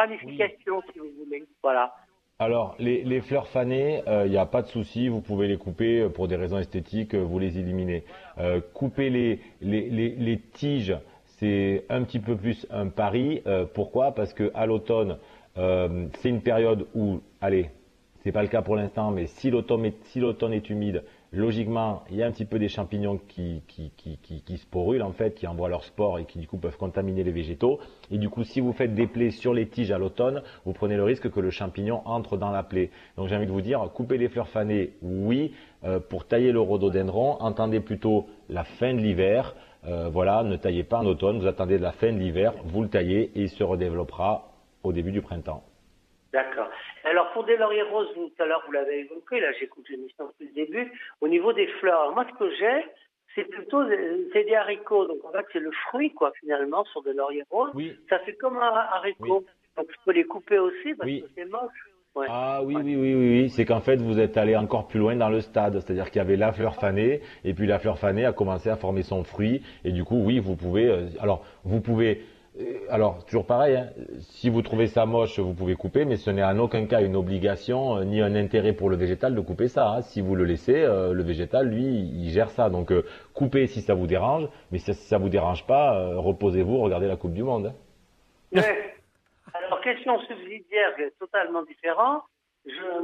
ramifications, si vous voulez. Voilà. Alors, les fleurs fanées, il n'y a pas de souci, vous pouvez les couper pour des raisons esthétiques, vous les éliminez. Couper les tiges, c'est un petit peu plus un pari. Pourquoi? Parce qu'à l'automne, c'est une période où, c'est pas le cas pour l'instant, mais si l'automne est humide, logiquement, il y a un petit peu des champignons qui se sporulent en fait, qui envoient leurs spores et qui du coup peuvent contaminer les végétaux. Et du coup, si vous faites des plaies sur les tiges à l'automne, vous prenez le risque que le champignon entre dans la plaie. Donc j'ai envie de vous dire, couper les fleurs fanées, oui. Pour tailler le rhododendron, entendez plutôt la fin de l'hiver. Ne taillez pas en automne, vous attendez de la fin de l'hiver, vous le taillez et il se redéveloppera au début du printemps. D'accord. Alors, pour des lauriers roses, tout à l'heure, vous l'avez évoqué, là, j'écoute l'émission depuis le début. Au niveau des fleurs, moi, ce que j'ai, c'est plutôt des haricots. Donc, en fait, c'est le fruit, quoi, finalement, sur des lauriers roses. Oui. Ça fait comme un haricot. Oui. Donc, je peux les couper aussi parce que c'est moche. Ouais. Ah oui, c'est qu'en fait vous êtes allé encore plus loin dans le stade, c'est-à-dire qu'il y avait la fleur fanée et puis la fleur fanée a commencé à former son fruit et du coup oui vous pouvez, toujours pareil, hein, si vous trouvez ça moche vous pouvez couper mais ce n'est en aucun cas une obligation ni un intérêt pour le végétal de couper ça, hein. Si vous le laissez, le végétal lui il gère ça, donc coupez si ça vous dérange, mais si ça vous dérange pas, reposez-vous, regardez la Coupe du Monde. Hein. Ouais. Alors, question subsidiaire totalement différente.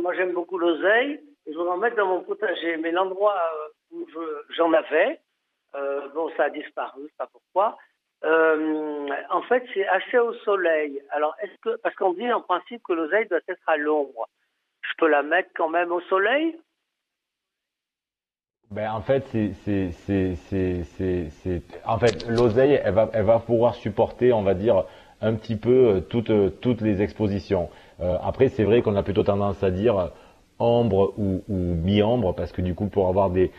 Moi, j'aime beaucoup l'oseille. Je voudrais en mettre dans mon potager. Mais l'endroit où j'en avais, ça a disparu, je ne sais pas pourquoi. En fait, c'est assez au soleil. Alors, parce qu'on dit en principe que l'oseille doit être à l'ombre. Je peux la mettre quand même au soleil ? Ben en fait l'oseille elle va pouvoir supporter, on va dire, un petit peu toutes les expositions. Après, c'est vrai qu'on a plutôt tendance à dire ombre ou mi-ombre, parce que du coup, pour avoir des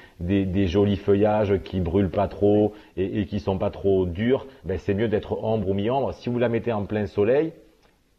jolis feuillages qui brûlent pas trop et qui sont pas trop durs, ben c'est mieux d'être ombre ou mi-ombre. Si vous la mettez en plein soleil,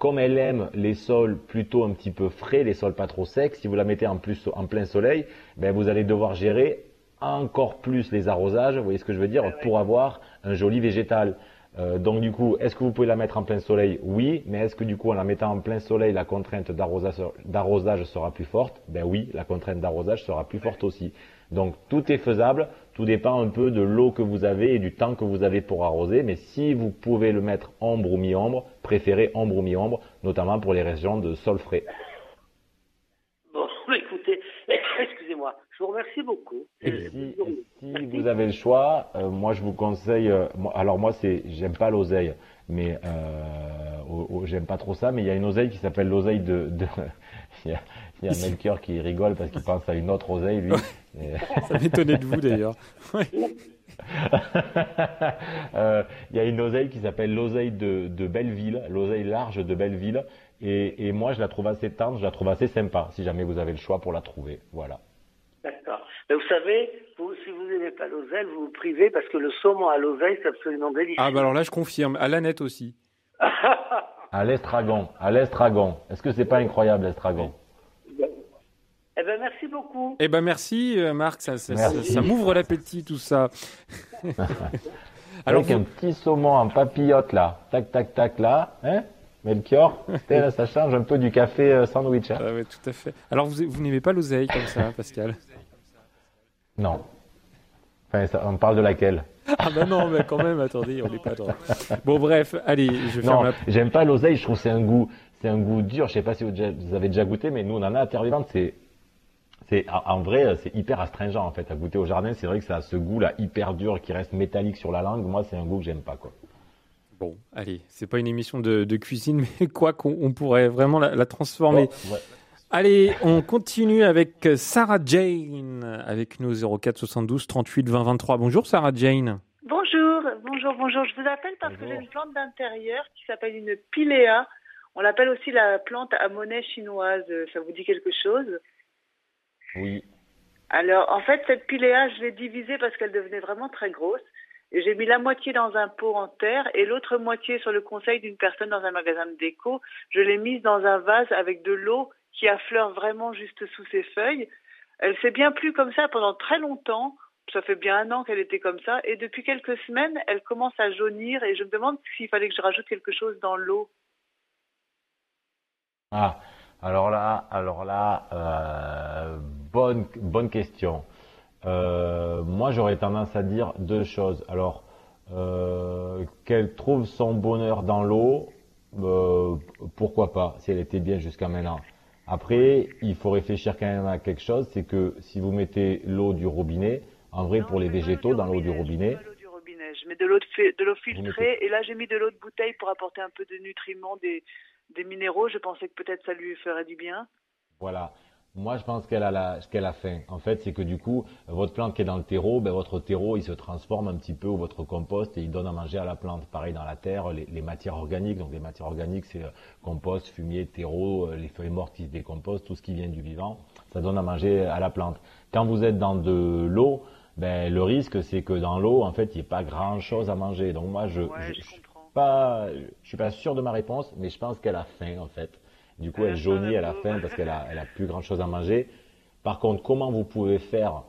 comme elle aime les sols plutôt un petit peu frais, les sols pas trop secs, si vous la mettez en plus en plein soleil, ben vous allez devoir gérer encore plus les arrosages, vous voyez ce que je veux dire, pour avoir un joli végétal. Donc du coup, est-ce que vous pouvez la mettre en plein soleil? Oui, mais est-ce que du coup en la mettant en plein soleil, la contrainte d'arrosage sera plus forte? Ben oui, la contrainte d'arrosage sera plus forte aussi. Donc tout est faisable, tout dépend un peu de l'eau que vous avez et du temps que vous avez pour arroser, mais si vous pouvez le mettre ombre ou mi-ombre, préférez ombre ou mi-ombre, notamment pour les régions de sol frais. Bon, écoutez, excusez-moi. Je vous remercie beaucoup. Si vous avez le choix, moi je vous conseille, alors moi j'aime pas l'oseille, mais j'aime pas trop ça, mais il y a une oseille qui s'appelle l'oseille de il y a Melchior qui rigole parce qu'il pense à une autre oseille, lui. Ça m'étonnait de vous d'ailleurs. Il y a une oseille qui s'appelle l'oseille de Belleville, l'oseille large de Belleville, et moi je la trouve assez tendre, je la trouve assez sympa, si jamais vous avez le choix pour la trouver, voilà. D'accord. Mais vous savez, si vous n'aimez pas l'oseille, vous vous privez parce que le saumon à l'oseille, c'est absolument délicieux. Ah, bah alors là, je confirme. À l'aneth aussi. À l'estragon. À l'estragon. Est-ce que c'est pas incroyable, l'estragon? Eh ben, merci beaucoup. Eh ben, merci, Marc. Ça m'ouvre l'appétit, tout ça. Alors, avec un petit saumon en papillote, là. Tac, tac, tac, là. Hein? Melchior, ça change un peu du café sandwich. Hein. Ah oui, tout à fait. Alors, vous n'aimez pas l'oseille comme ça, Pascal? Non. Enfin, on parle de laquelle? Ah ben non, mais quand même, attendez, on n'est pas dans... Bon, bref, allez, je ferme la... J'aime pas l'oseille, je trouve que c'est un goût dur. Je ne sais pas si vous avez déjà goûté, mais nous, on en a à Terre Vivante, en vrai, c'est hyper astringent, en fait, à goûter au jardin. C'est vrai que ça a ce goût-là hyper dur qui reste métallique sur la langue. Moi, c'est un goût que j'aime pas, quoi. Bon, allez, c'est pas une émission de cuisine, mais quoi qu'on pourrait vraiment la transformer. Bon, ouais. Allez, on continue avec Sarah Jane, avec nous 04 72 38 20 23. Bonjour Sarah Jane. Bonjour. Je vous appelle parce que j'ai une plante d'intérieur qui s'appelle une piléa. On l'appelle aussi la plante à monnaie chinoise. Ça vous dit quelque chose? Oui. Alors, en fait, cette piléa, je l'ai divisée parce qu'elle devenait vraiment très grosse. J'ai mis la moitié dans un pot en terre et l'autre moitié, sur le conseil d'une personne dans un magasin de déco, je l'ai mise dans un vase avec de l'eau qui affleure vraiment juste sous ses feuilles. Elle s'est bien plu comme ça pendant très longtemps. Ça fait bien 1 an qu'elle était comme ça. Et depuis quelques semaines, elle commence à jaunir et je me demande s'il fallait que je rajoute quelque chose dans l'eau. Ah, alors là, bonne question. Moi, j'aurais tendance à dire 2 choses. Alors, qu'elle trouve son bonheur dans l'eau, pourquoi pas, si elle était bien jusqu'à maintenant. Après, il faut réfléchir quand même à quelque chose, c'est que si vous mettez l'eau du robinet, en vrai, non, pour les végétaux, dans l'eau du robinet... Je mets pas l'eau du robinet, je mets de l'eau filtrée, et là, j'ai mis de l'eau de bouteille pour apporter un peu de nutriments, des minéraux. Je pensais que peut-être ça lui ferait du bien. Voilà. Moi, je pense qu'elle a faim. En fait, c'est que du coup, votre plante qui est dans le terreau, ben, votre terreau, il se transforme un petit peu, ou votre compost, et il donne à manger à la plante. Pareil dans la terre, les matières organiques. Donc, les matières organiques, c'est compost, fumier, terreau, les feuilles mortes qui se décomposent, tout ce qui vient du vivant, ça donne à manger à la plante. Quand vous êtes dans de l'eau, ben, le risque, c'est que dans l'eau, en fait, il n'y ait pas grand chose à manger. Donc, moi, je suis pas sûr de ma réponse, mais je pense qu'elle a faim, en fait. Du coup, elle jaunit à la fin parce qu'elle a plus grand chose à manger. Par contre, comment vous pouvez faire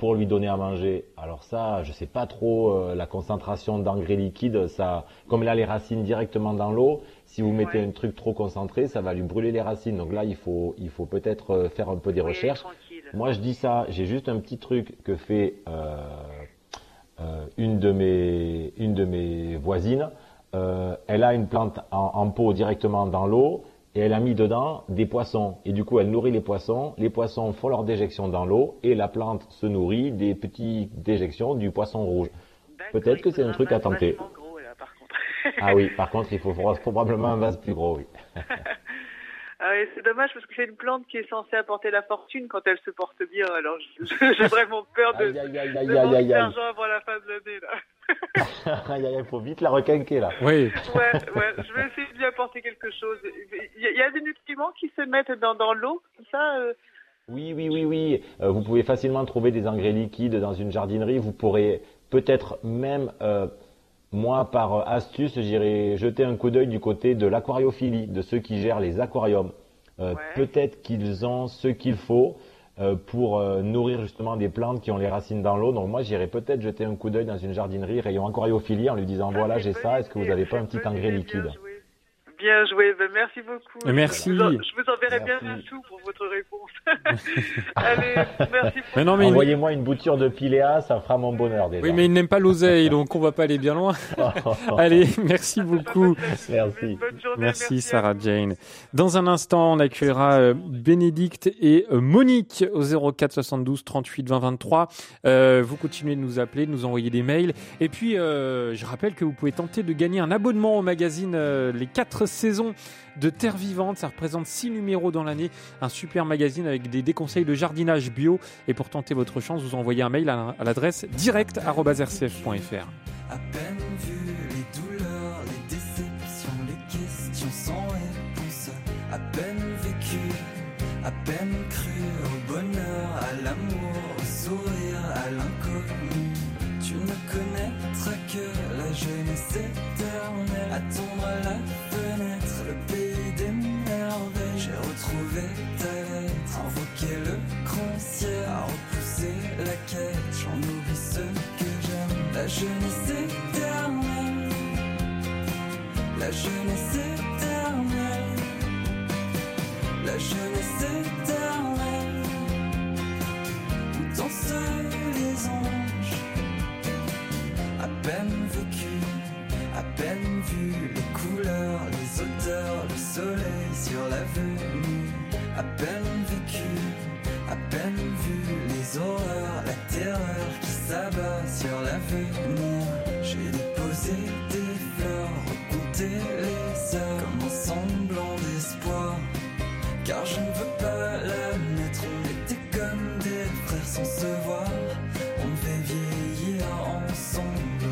pour lui donner à manger? Alors ça, je sais pas trop. La concentration d'engrais liquide, ça, comme elle a les racines directement dans l'eau, si vous mettez un truc trop concentré, ça va lui brûler les racines. Donc là, il faut peut-être faire un peu des recherches. Tranquille. Moi, je dis ça. J'ai juste un petit truc que fait une de mes voisines. Elle a une plante en pot directement dans l'eau. Et elle a mis dedans des poissons. Et du coup, elle nourrit les poissons. Les poissons font leur déjection dans l'eau. Et la plante se nourrit des petites déjections du poisson rouge. Peut-être que c'est un truc à tenter. Gros, là, par contre. Ah oui, par contre, il faut probablement un vase plus gros, oui. Ah oui, c'est dommage parce que c'est une plante qui est censée apporter la fortune quand elle se porte bien. Alors, j'ai vraiment peur de manquer d'argent avant la fin de l'année, là. Il faut vite la requinquer là. Oui. Ouais, je vais essayer de lui apporter quelque chose. Il y a des nutriments qui se mettent dans l'eau, comme ça. Oui. Vous pouvez facilement trouver des engrais liquides dans une jardinerie. Vous pourrez peut-être même Moi, par astuce, j'irai jeter un coup d'œil du côté de l'aquariophilie, de ceux qui gèrent les aquariums. Peut-être qu'ils ont ce qu'il faut pour nourrir justement des plantes qui ont les racines dans l'eau. Donc moi, j'irai peut-être jeter un coup d'œil dans une jardinerie rayon aquariophilie en lui disant, voilà, j'ai ça, est-ce que vous n'avez pas un petit engrais liquide ? Bien joué, ben, merci beaucoup. Merci. Je vous enverrai bien un sou pour votre réponse. Allez, merci. Mais non, mais envoyez-moi une bouture de Pilea, ça fera mon bonheur déjà. Oui, mais il n'aime pas l'oseille, donc on va pas aller bien loin. Allez, merci beaucoup. Merci. Bonne journée, merci Sarah Jane. Dans un instant, on accueillera Bénédicte et Monique au 04 72 38 20 23. Vous continuez de nous appeler, de nous envoyer des mails. Et puis, je rappelle que vous pouvez tenter de gagner un abonnement au magazine Les 4 saison de Terre Vivante, ça représente 6 numéros dans l'année, un super magazine avec des conseils de jardinage bio. Et pour tenter votre chance, vous envoyez un mail à l'adresse direct@rcf.fr. À peine vu les douleurs, les déceptions, les questions sans réponse, à peine vécu, à peine cru au bonheur, à l'amour, au sourire, à l'inconnu. Tu ne connaîtras que la jeunesse éternelle, attendre à la fenêtre, le pays des merveilles. J'ai retrouvé ta lettre, invoqué le concierge, à repousser la quête, j'en oublie ce que j'aime. La jeunesse éternelle, la jeunesse éternelle, la jeunesse éternelle, où dansent les anges. À peine vécu, à peine vu, les couleurs, les odeurs, le soleil sur l'avenue. À peine vécu, à peine vu, les horreurs, la terreur qui s'abat sur l'avenir. J'ai déposé des fleurs, recompté les heures comme un semblant d'espoir, car je ne veux pas l'admettre. On était comme des frères sans se voir, on devait vieillir ensemble.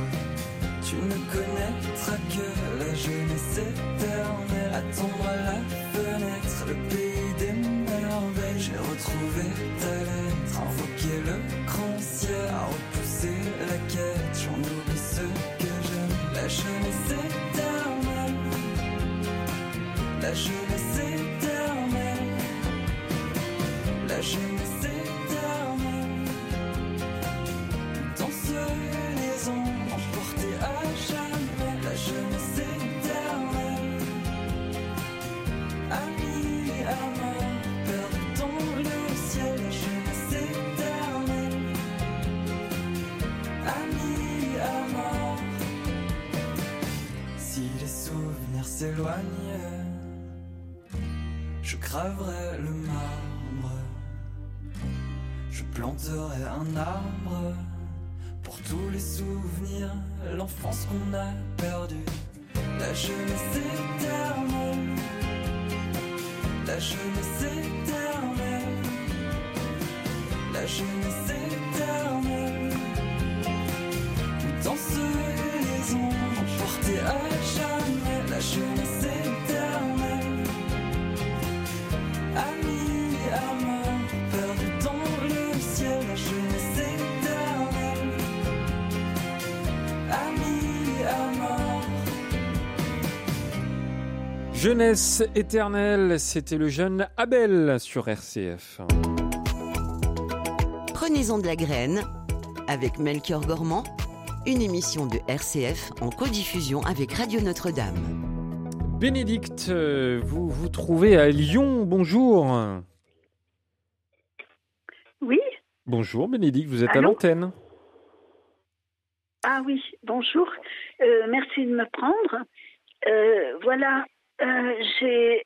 Tu ne connaîtras que la jeunesse éternelle, attendre à la fenêtre, le pays des merveilles. J'ai retrouvé ta lettre, invoqué le grand ciel, à repousser la quête, j'en oublie ce que j'aime. La jeunesse éternelle, la jeunesse éternelle, la jeunesse éternelle, dans ce les ondes. S'éloigne, je craverai le marbre, je planterai un arbre pour tous les souvenirs, l'enfance qu'on a perdue. La jeunesse éternelle, la jeunesse éternelle, la jeunesse éternelle, où dansent les ondes, emportés à jamais. La jeunesse éternelle, ami à mort, perdu dans le ciel. La jeunesse éternelle, ami à mort. Jeunesse éternelle, c'était le jeune Abel sur RCF. Prenez-en de la graine avec Melchior Gorman. Une émission de RCF en codiffusion avec Radio Notre-Dame. Bénédicte, vous vous trouvez à Lyon, bonjour. Oui. Bonjour Bénédicte, vous êtes à l'antenne. Ah oui, bonjour, merci de me prendre. J'ai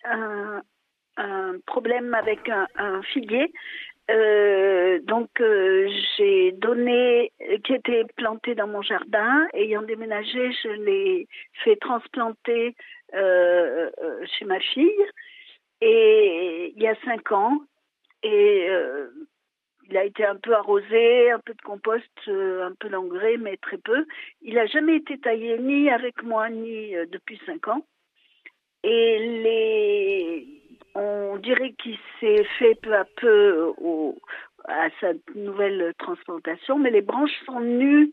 un problème avec un figuier. J'ai donné, qui était planté dans mon jardin, ayant déménagé, je l'ai fait transplanter chez ma fille, et il y a 5 ans, et il a été un peu arrosé, un peu de compost, un peu d'engrais, mais très peu. Il n'a jamais été taillé, ni avec moi, ni depuis 5 ans. Et on dirait qu'il s'est fait peu à peu à sa nouvelle transplantation, mais les branches sont nues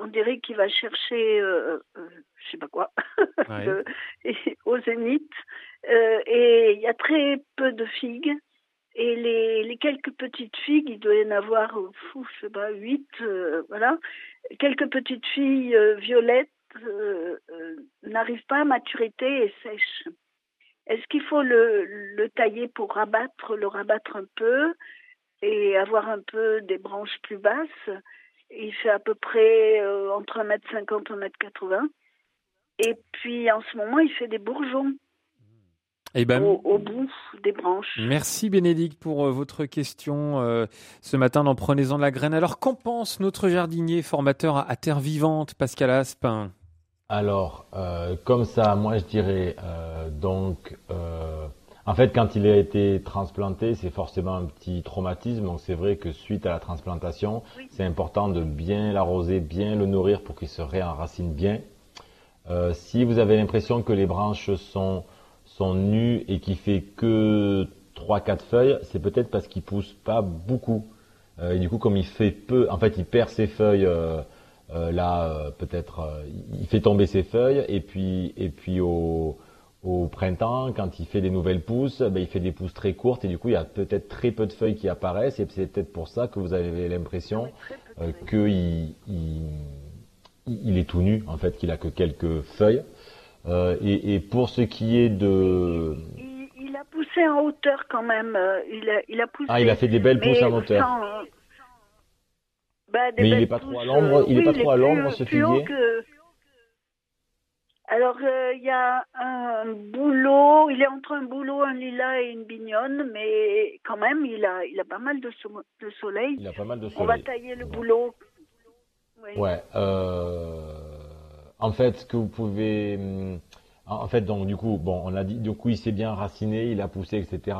on dirait qu'il va chercher je sais pas quoi au zénith et il y a très peu de figues et les quelques petites figues, il doit y en avoir je sais pas 8 voilà, quelques petites filles violettes n'arrivent pas à maturité et sèchent. Est-ce qu'il faut le tailler pour le rabattre un peu et avoir un peu des branches plus basses? Il fait à peu près entre 1,50 m et 1,80 m. Et puis, en ce moment, il fait des bourgeons au bout des branches. Merci Bénédicte pour votre question ce matin en prenez-en de la graine. Alors, qu'en pense notre jardinier formateur à Terre Vivante, Pascal Aspe? Alors, comme ça, moi je dirais, en fait, quand il a été transplanté, c'est forcément un petit traumatisme. Donc, c'est vrai que suite à la transplantation, c'est important de bien l'arroser, bien le nourrir pour qu'il se réenracine bien. Si vous avez l'impression que les branches sont nues et qu'il fait que 3-4 feuilles, c'est peut-être parce qu'il pousse pas beaucoup. Et du coup, comme il fait peu, en fait, il perd ses feuilles. Il fait tomber ses feuilles et puis au printemps, quand il fait des nouvelles pousses, il fait des pousses très courtes et du coup il y a peut-être très peu de feuilles qui apparaissent et c'est peut-être pour ça que vous avez l'impression qu'il est tout nu en fait, qu'il a que quelques feuilles. Et pour ce qui est de... Il a poussé en hauteur quand même. Il a poussé. Ah, il a fait des belles pousses en hauteur. Mais il n'est pas trop à l'ombre, ce figuier. Alors, il y a un bouleau, il est entre un bouleau, un lilas et une bignonne, mais quand même, il a pas mal de soleil. Il a pas mal de soleil. On va tailler le bouleau. Oui. Ouais. En fait, ce que vous pouvez... En fait, donc du coup, on a dit, du coup, il s'est bien raciné, il a poussé, etc.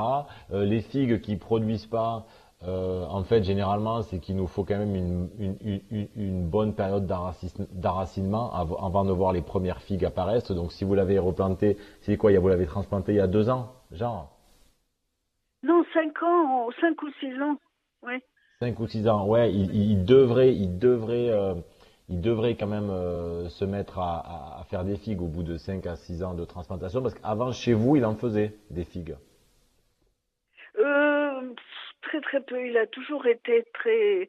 Les figues qui produisent pas... en fait, généralement, c'est qu'il nous faut quand même une bonne période d'enracinement avant de voir les premières figues apparaître. Donc, si vous l'avez replanté, c'est quoi? Vous l'avez transplanté il y a 2 ans, genre? Non, 5 ans, 5 ou 6 ans, ouais. 5 ou 6 ans, ouais. Il devrait quand même se mettre à faire des figues au bout de 5 à 6 ans de transplantation, parce qu'avant chez vous, il en faisait des figues. Très très peu, il a toujours été très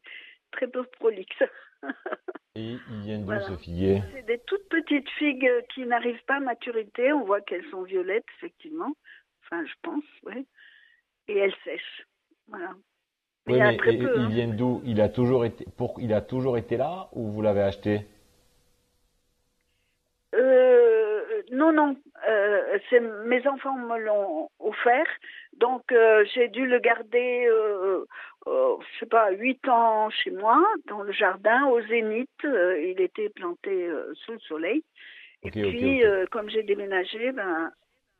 très peu prolixe. Et il vient d'où ce figuier? C'est des toutes petites figues qui n'arrivent pas à maturité, on voit qu'elles sont violettes effectivement, enfin je pense, oui. Et elles sèchent, voilà. Oui, mais il vient d'où? Il a toujours été là ou vous l'avez acheté? Non, mes enfants me l'ont offert, donc j'ai dû le garder, je sais pas, 8 ans chez moi, dans le jardin, au zénith, il était planté sous le soleil, et puis. Comme j'ai déménagé,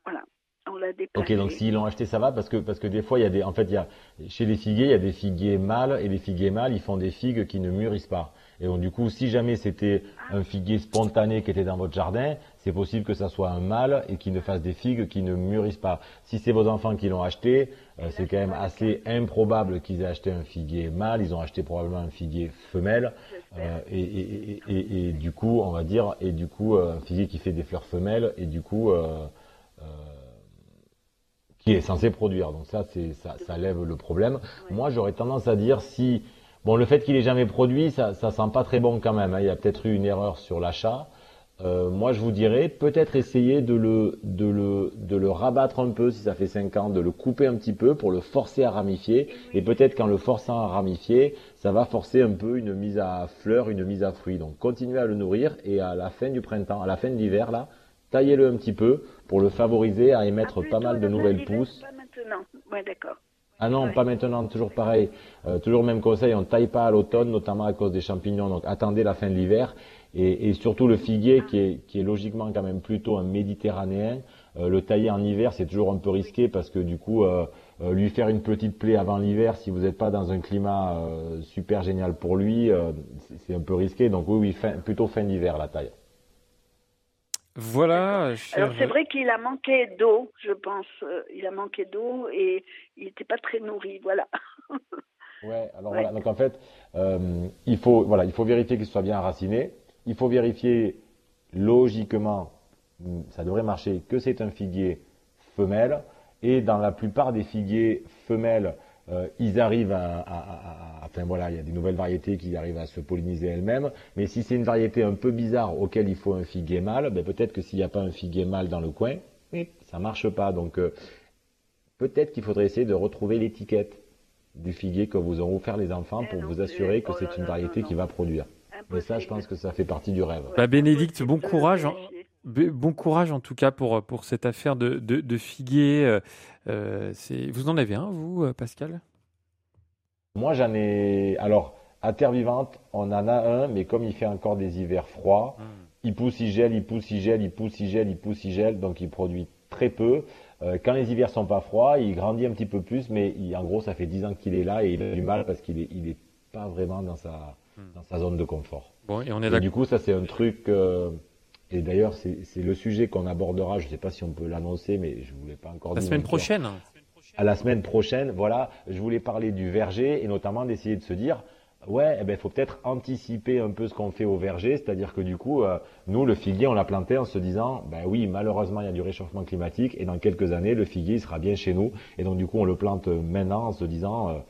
voilà, on l'a déplacé. Ok, donc s'ils l'ont acheté, ça va, parce que des fois, chez les figuiers, il y a des figuiers mâles, et les figuiers mâles, ils font des figues qui ne mûrissent pas. Et donc, du coup, si jamais c'était un figuier spontané qui était dans votre jardin, c'est possible que ça soit un mâle et qu'il ne fasse des figues qui ne mûrissent pas. Si c'est vos enfants qui l'ont acheté, c'est quand même assez improbable qu'ils aient acheté un figuier mâle. Ils ont acheté probablement un figuier femelle. Et du coup, on va dire, un figuier qui fait des fleurs femelles et du coup, qui est censé produire. Donc ça, ça lève le problème. Ouais. Moi, j'aurais tendance à dire si... Bon, le fait qu'il ait jamais produit, ça sent pas très bon quand même. Il y a peut-être eu une erreur sur l'achat. Moi, je vous dirais peut-être essayer de le rabattre un peu, si ça fait 5 ans, de le couper un petit peu pour le forcer à ramifier. Et peut-être qu'en le forçant à ramifier, ça va forcer un peu une mise à fleurs, une mise à fruits. Donc, continuez à le nourrir et à la fin du printemps, à la fin de l'hiver, là, taillez-le un petit peu pour le favoriser à émettre pas mal de nouvelles pousses. Pas maintenant. Ouais, d'accord. Ah non, ouais. Pas maintenant, toujours pareil. Toujours même conseil, on ne taille pas à l'automne, notamment à cause des champignons. Donc attendez la fin de l'hiver. Et surtout le figuier, qui est logiquement quand même plutôt un méditerranéen, le tailler en hiver, c'est toujours un peu risqué parce que du coup, lui faire une petite plaie avant l'hiver, si vous n'êtes pas dans un climat super génial pour lui, c'est un peu risqué. Donc oui, plutôt fin d'hiver la taille. Voilà. Alors c'est vrai qu'il a manqué d'eau, je pense. Il a manqué d'eau et il n'était pas très nourri, voilà. Ouais, alors voilà, donc en fait, il faut vérifier qu'il soit bien enraciné. Il faut vérifier logiquement, ça devrait marcher, que c'est un figuier femelle. Et dans la plupart des figuiers femelles, ils arrivent il y a des nouvelles variétés qui arrivent à se polliniser elles-mêmes. Mais si c'est une variété un peu bizarre auquel il faut un figuier mâle, ben peut-être que s'il n'y a pas un figuier mâle dans le coin, ça marche pas. Donc peut-être qu'il faudrait essayer de retrouver l'étiquette du figuier que vous auront offert les enfants pour vous assurer que c'est une variété qui va produire. Mais ça, je pense que ça fait partie du rêve. Bah, Bénédicte, bon courage. Bon courage en tout cas pour cette affaire de figuier. Vous en avez un, vous, Pascal? Moi, j'en ai... Alors, à Terre Vivante, on en a un, mais comme il fait encore des hivers froids, il pousse, il gèle, il pousse, il gèle, il pousse, il gèle, il pousse, il gèle, donc il produit très peu. Quand les hivers sont pas froids, il grandit un petit peu plus, mais en gros, ça fait 10 ans qu'il est là et il a du mal parce qu'il est pas vraiment dans sa zone de confort. Bon, et on est là. Du coup, ça, c'est un truc... Et d'ailleurs, c'est le sujet qu'on abordera. Je ne sais pas si on peut l'annoncer, mais je ne voulais pas encore dire. La semaine prochaine. À la semaine prochaine, voilà. Je voulais parler du verger et notamment d'essayer de se dire, il faut peut-être anticiper un peu ce qu'on fait au verger. C'est-à-dire que du coup, nous, le figuier, on l'a planté en se disant, malheureusement, il y a du réchauffement climatique et dans quelques années, le figuier sera bien chez nous. Et donc, du coup, on le plante maintenant en se disant,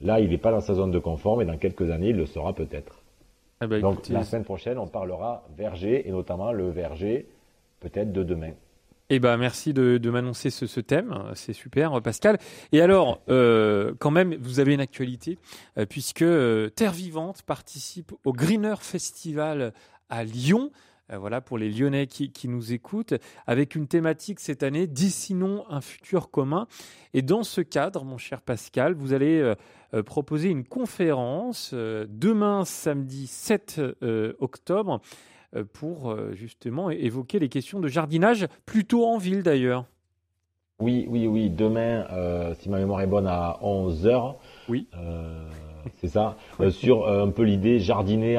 là, il n'est pas dans sa zone de confort, mais dans quelques années, il le sera peut-être. Ah bah, donc écoutez, la semaine prochaine, on parlera verger et notamment le verger peut-être de demain. Eh ben merci de m'annoncer ce thème, c'est super Pascal. Et alors, quand même, vous avez une actualité puisque Terre Vivante participe au Greener Festival à Lyon. Voilà pour les Lyonnais qui nous écoutent, avec une thématique cette année, Dessinons un futur commun. Et dans ce cadre, mon cher Pascal, vous allez proposer une conférence demain, samedi 7 octobre, pour justement évoquer les questions de jardinage, plutôt en ville d'ailleurs. Oui. Demain, si ma mémoire est bonne, à 11h. Oui. C'est ça. Sur un peu l'idée jardiner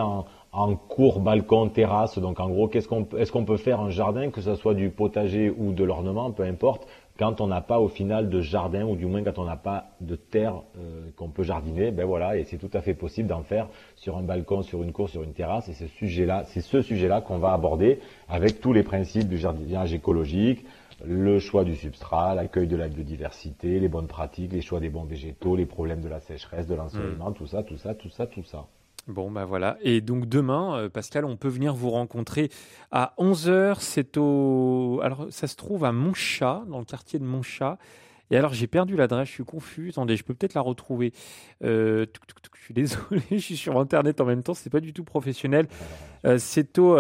en cours, balcon, terrasse. Donc en gros, est-ce qu'on peut faire un jardin, que ce soit du potager ou de l'ornement, peu importe, quand on n'a pas au final de jardin, ou du moins quand on n'a pas de terre qu'on peut jardiner, et c'est tout à fait possible d'en faire sur un balcon, sur une cour, sur une terrasse. Et c'est ce sujet-là qu'on va aborder avec tous les principes du jardinage écologique, le choix du substrat, l'accueil de la biodiversité, les bonnes pratiques, les choix des bons végétaux, les problèmes de la sécheresse, de l'ensoleillement, tout ça. Bon, voilà. Et donc demain, Pascal, on peut venir vous rencontrer à 11h. Alors, ça se trouve à Montchat, dans le quartier de Montchat. Et alors, j'ai perdu l'adresse, je suis confus. Attendez, je peux peut-être la retrouver. Je suis désolé, je suis sur Internet en même temps, c'est pas du tout professionnel. C'est au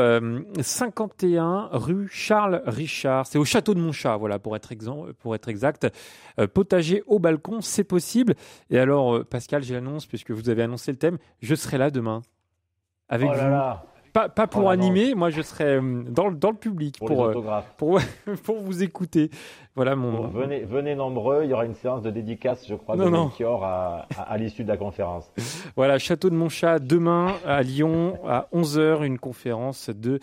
51 rue Charles Richard. C'est au Château de Montchat, voilà, pour être exact. Potager au balcon, c'est possible. Et alors, Pascal, j'ai l'annonce, puisque vous avez annoncé le thème, je serai là demain. Avec vous. Là. Pas pour animer, moi je serais dans le public pour vous écouter. Voilà mon. Venez nombreux, il y aura une séance de dédicace, je crois, de Melchior à l'issue de la conférence. Voilà, Château de Montchat, demain à Lyon, à 11h, une conférence de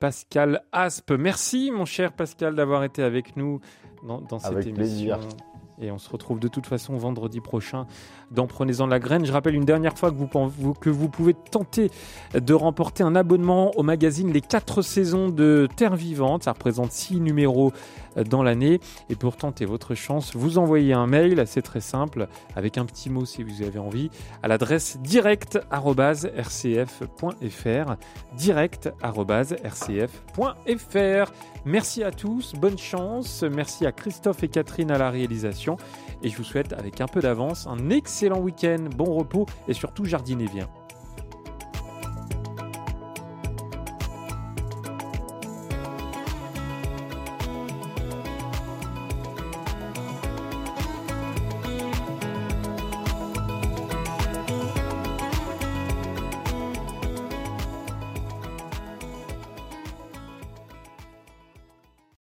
Pascal Aspe. Merci mon cher Pascal d'avoir été avec nous dans cette émission. Avec plaisir. Et on se retrouve de toute façon vendredi prochain dans Prenez-en de la graine. Je rappelle une dernière fois que vous pouvez tenter de remporter un abonnement au magazine Les 4 saisons de Terre Vivante. Ça représente 6 numéros dans l'année. Et pour tenter votre chance, vous envoyez un mail, c'est très simple, avec un petit mot si vous avez envie, à l'adresse direct@rcf.fr. direct@rcf.fr. Merci à tous, bonne chance. Merci à Christophe et Catherine à la réalisation. Et je vous souhaite avec un peu d'avance un excellent week-end, bon repos et surtout jardinez bien.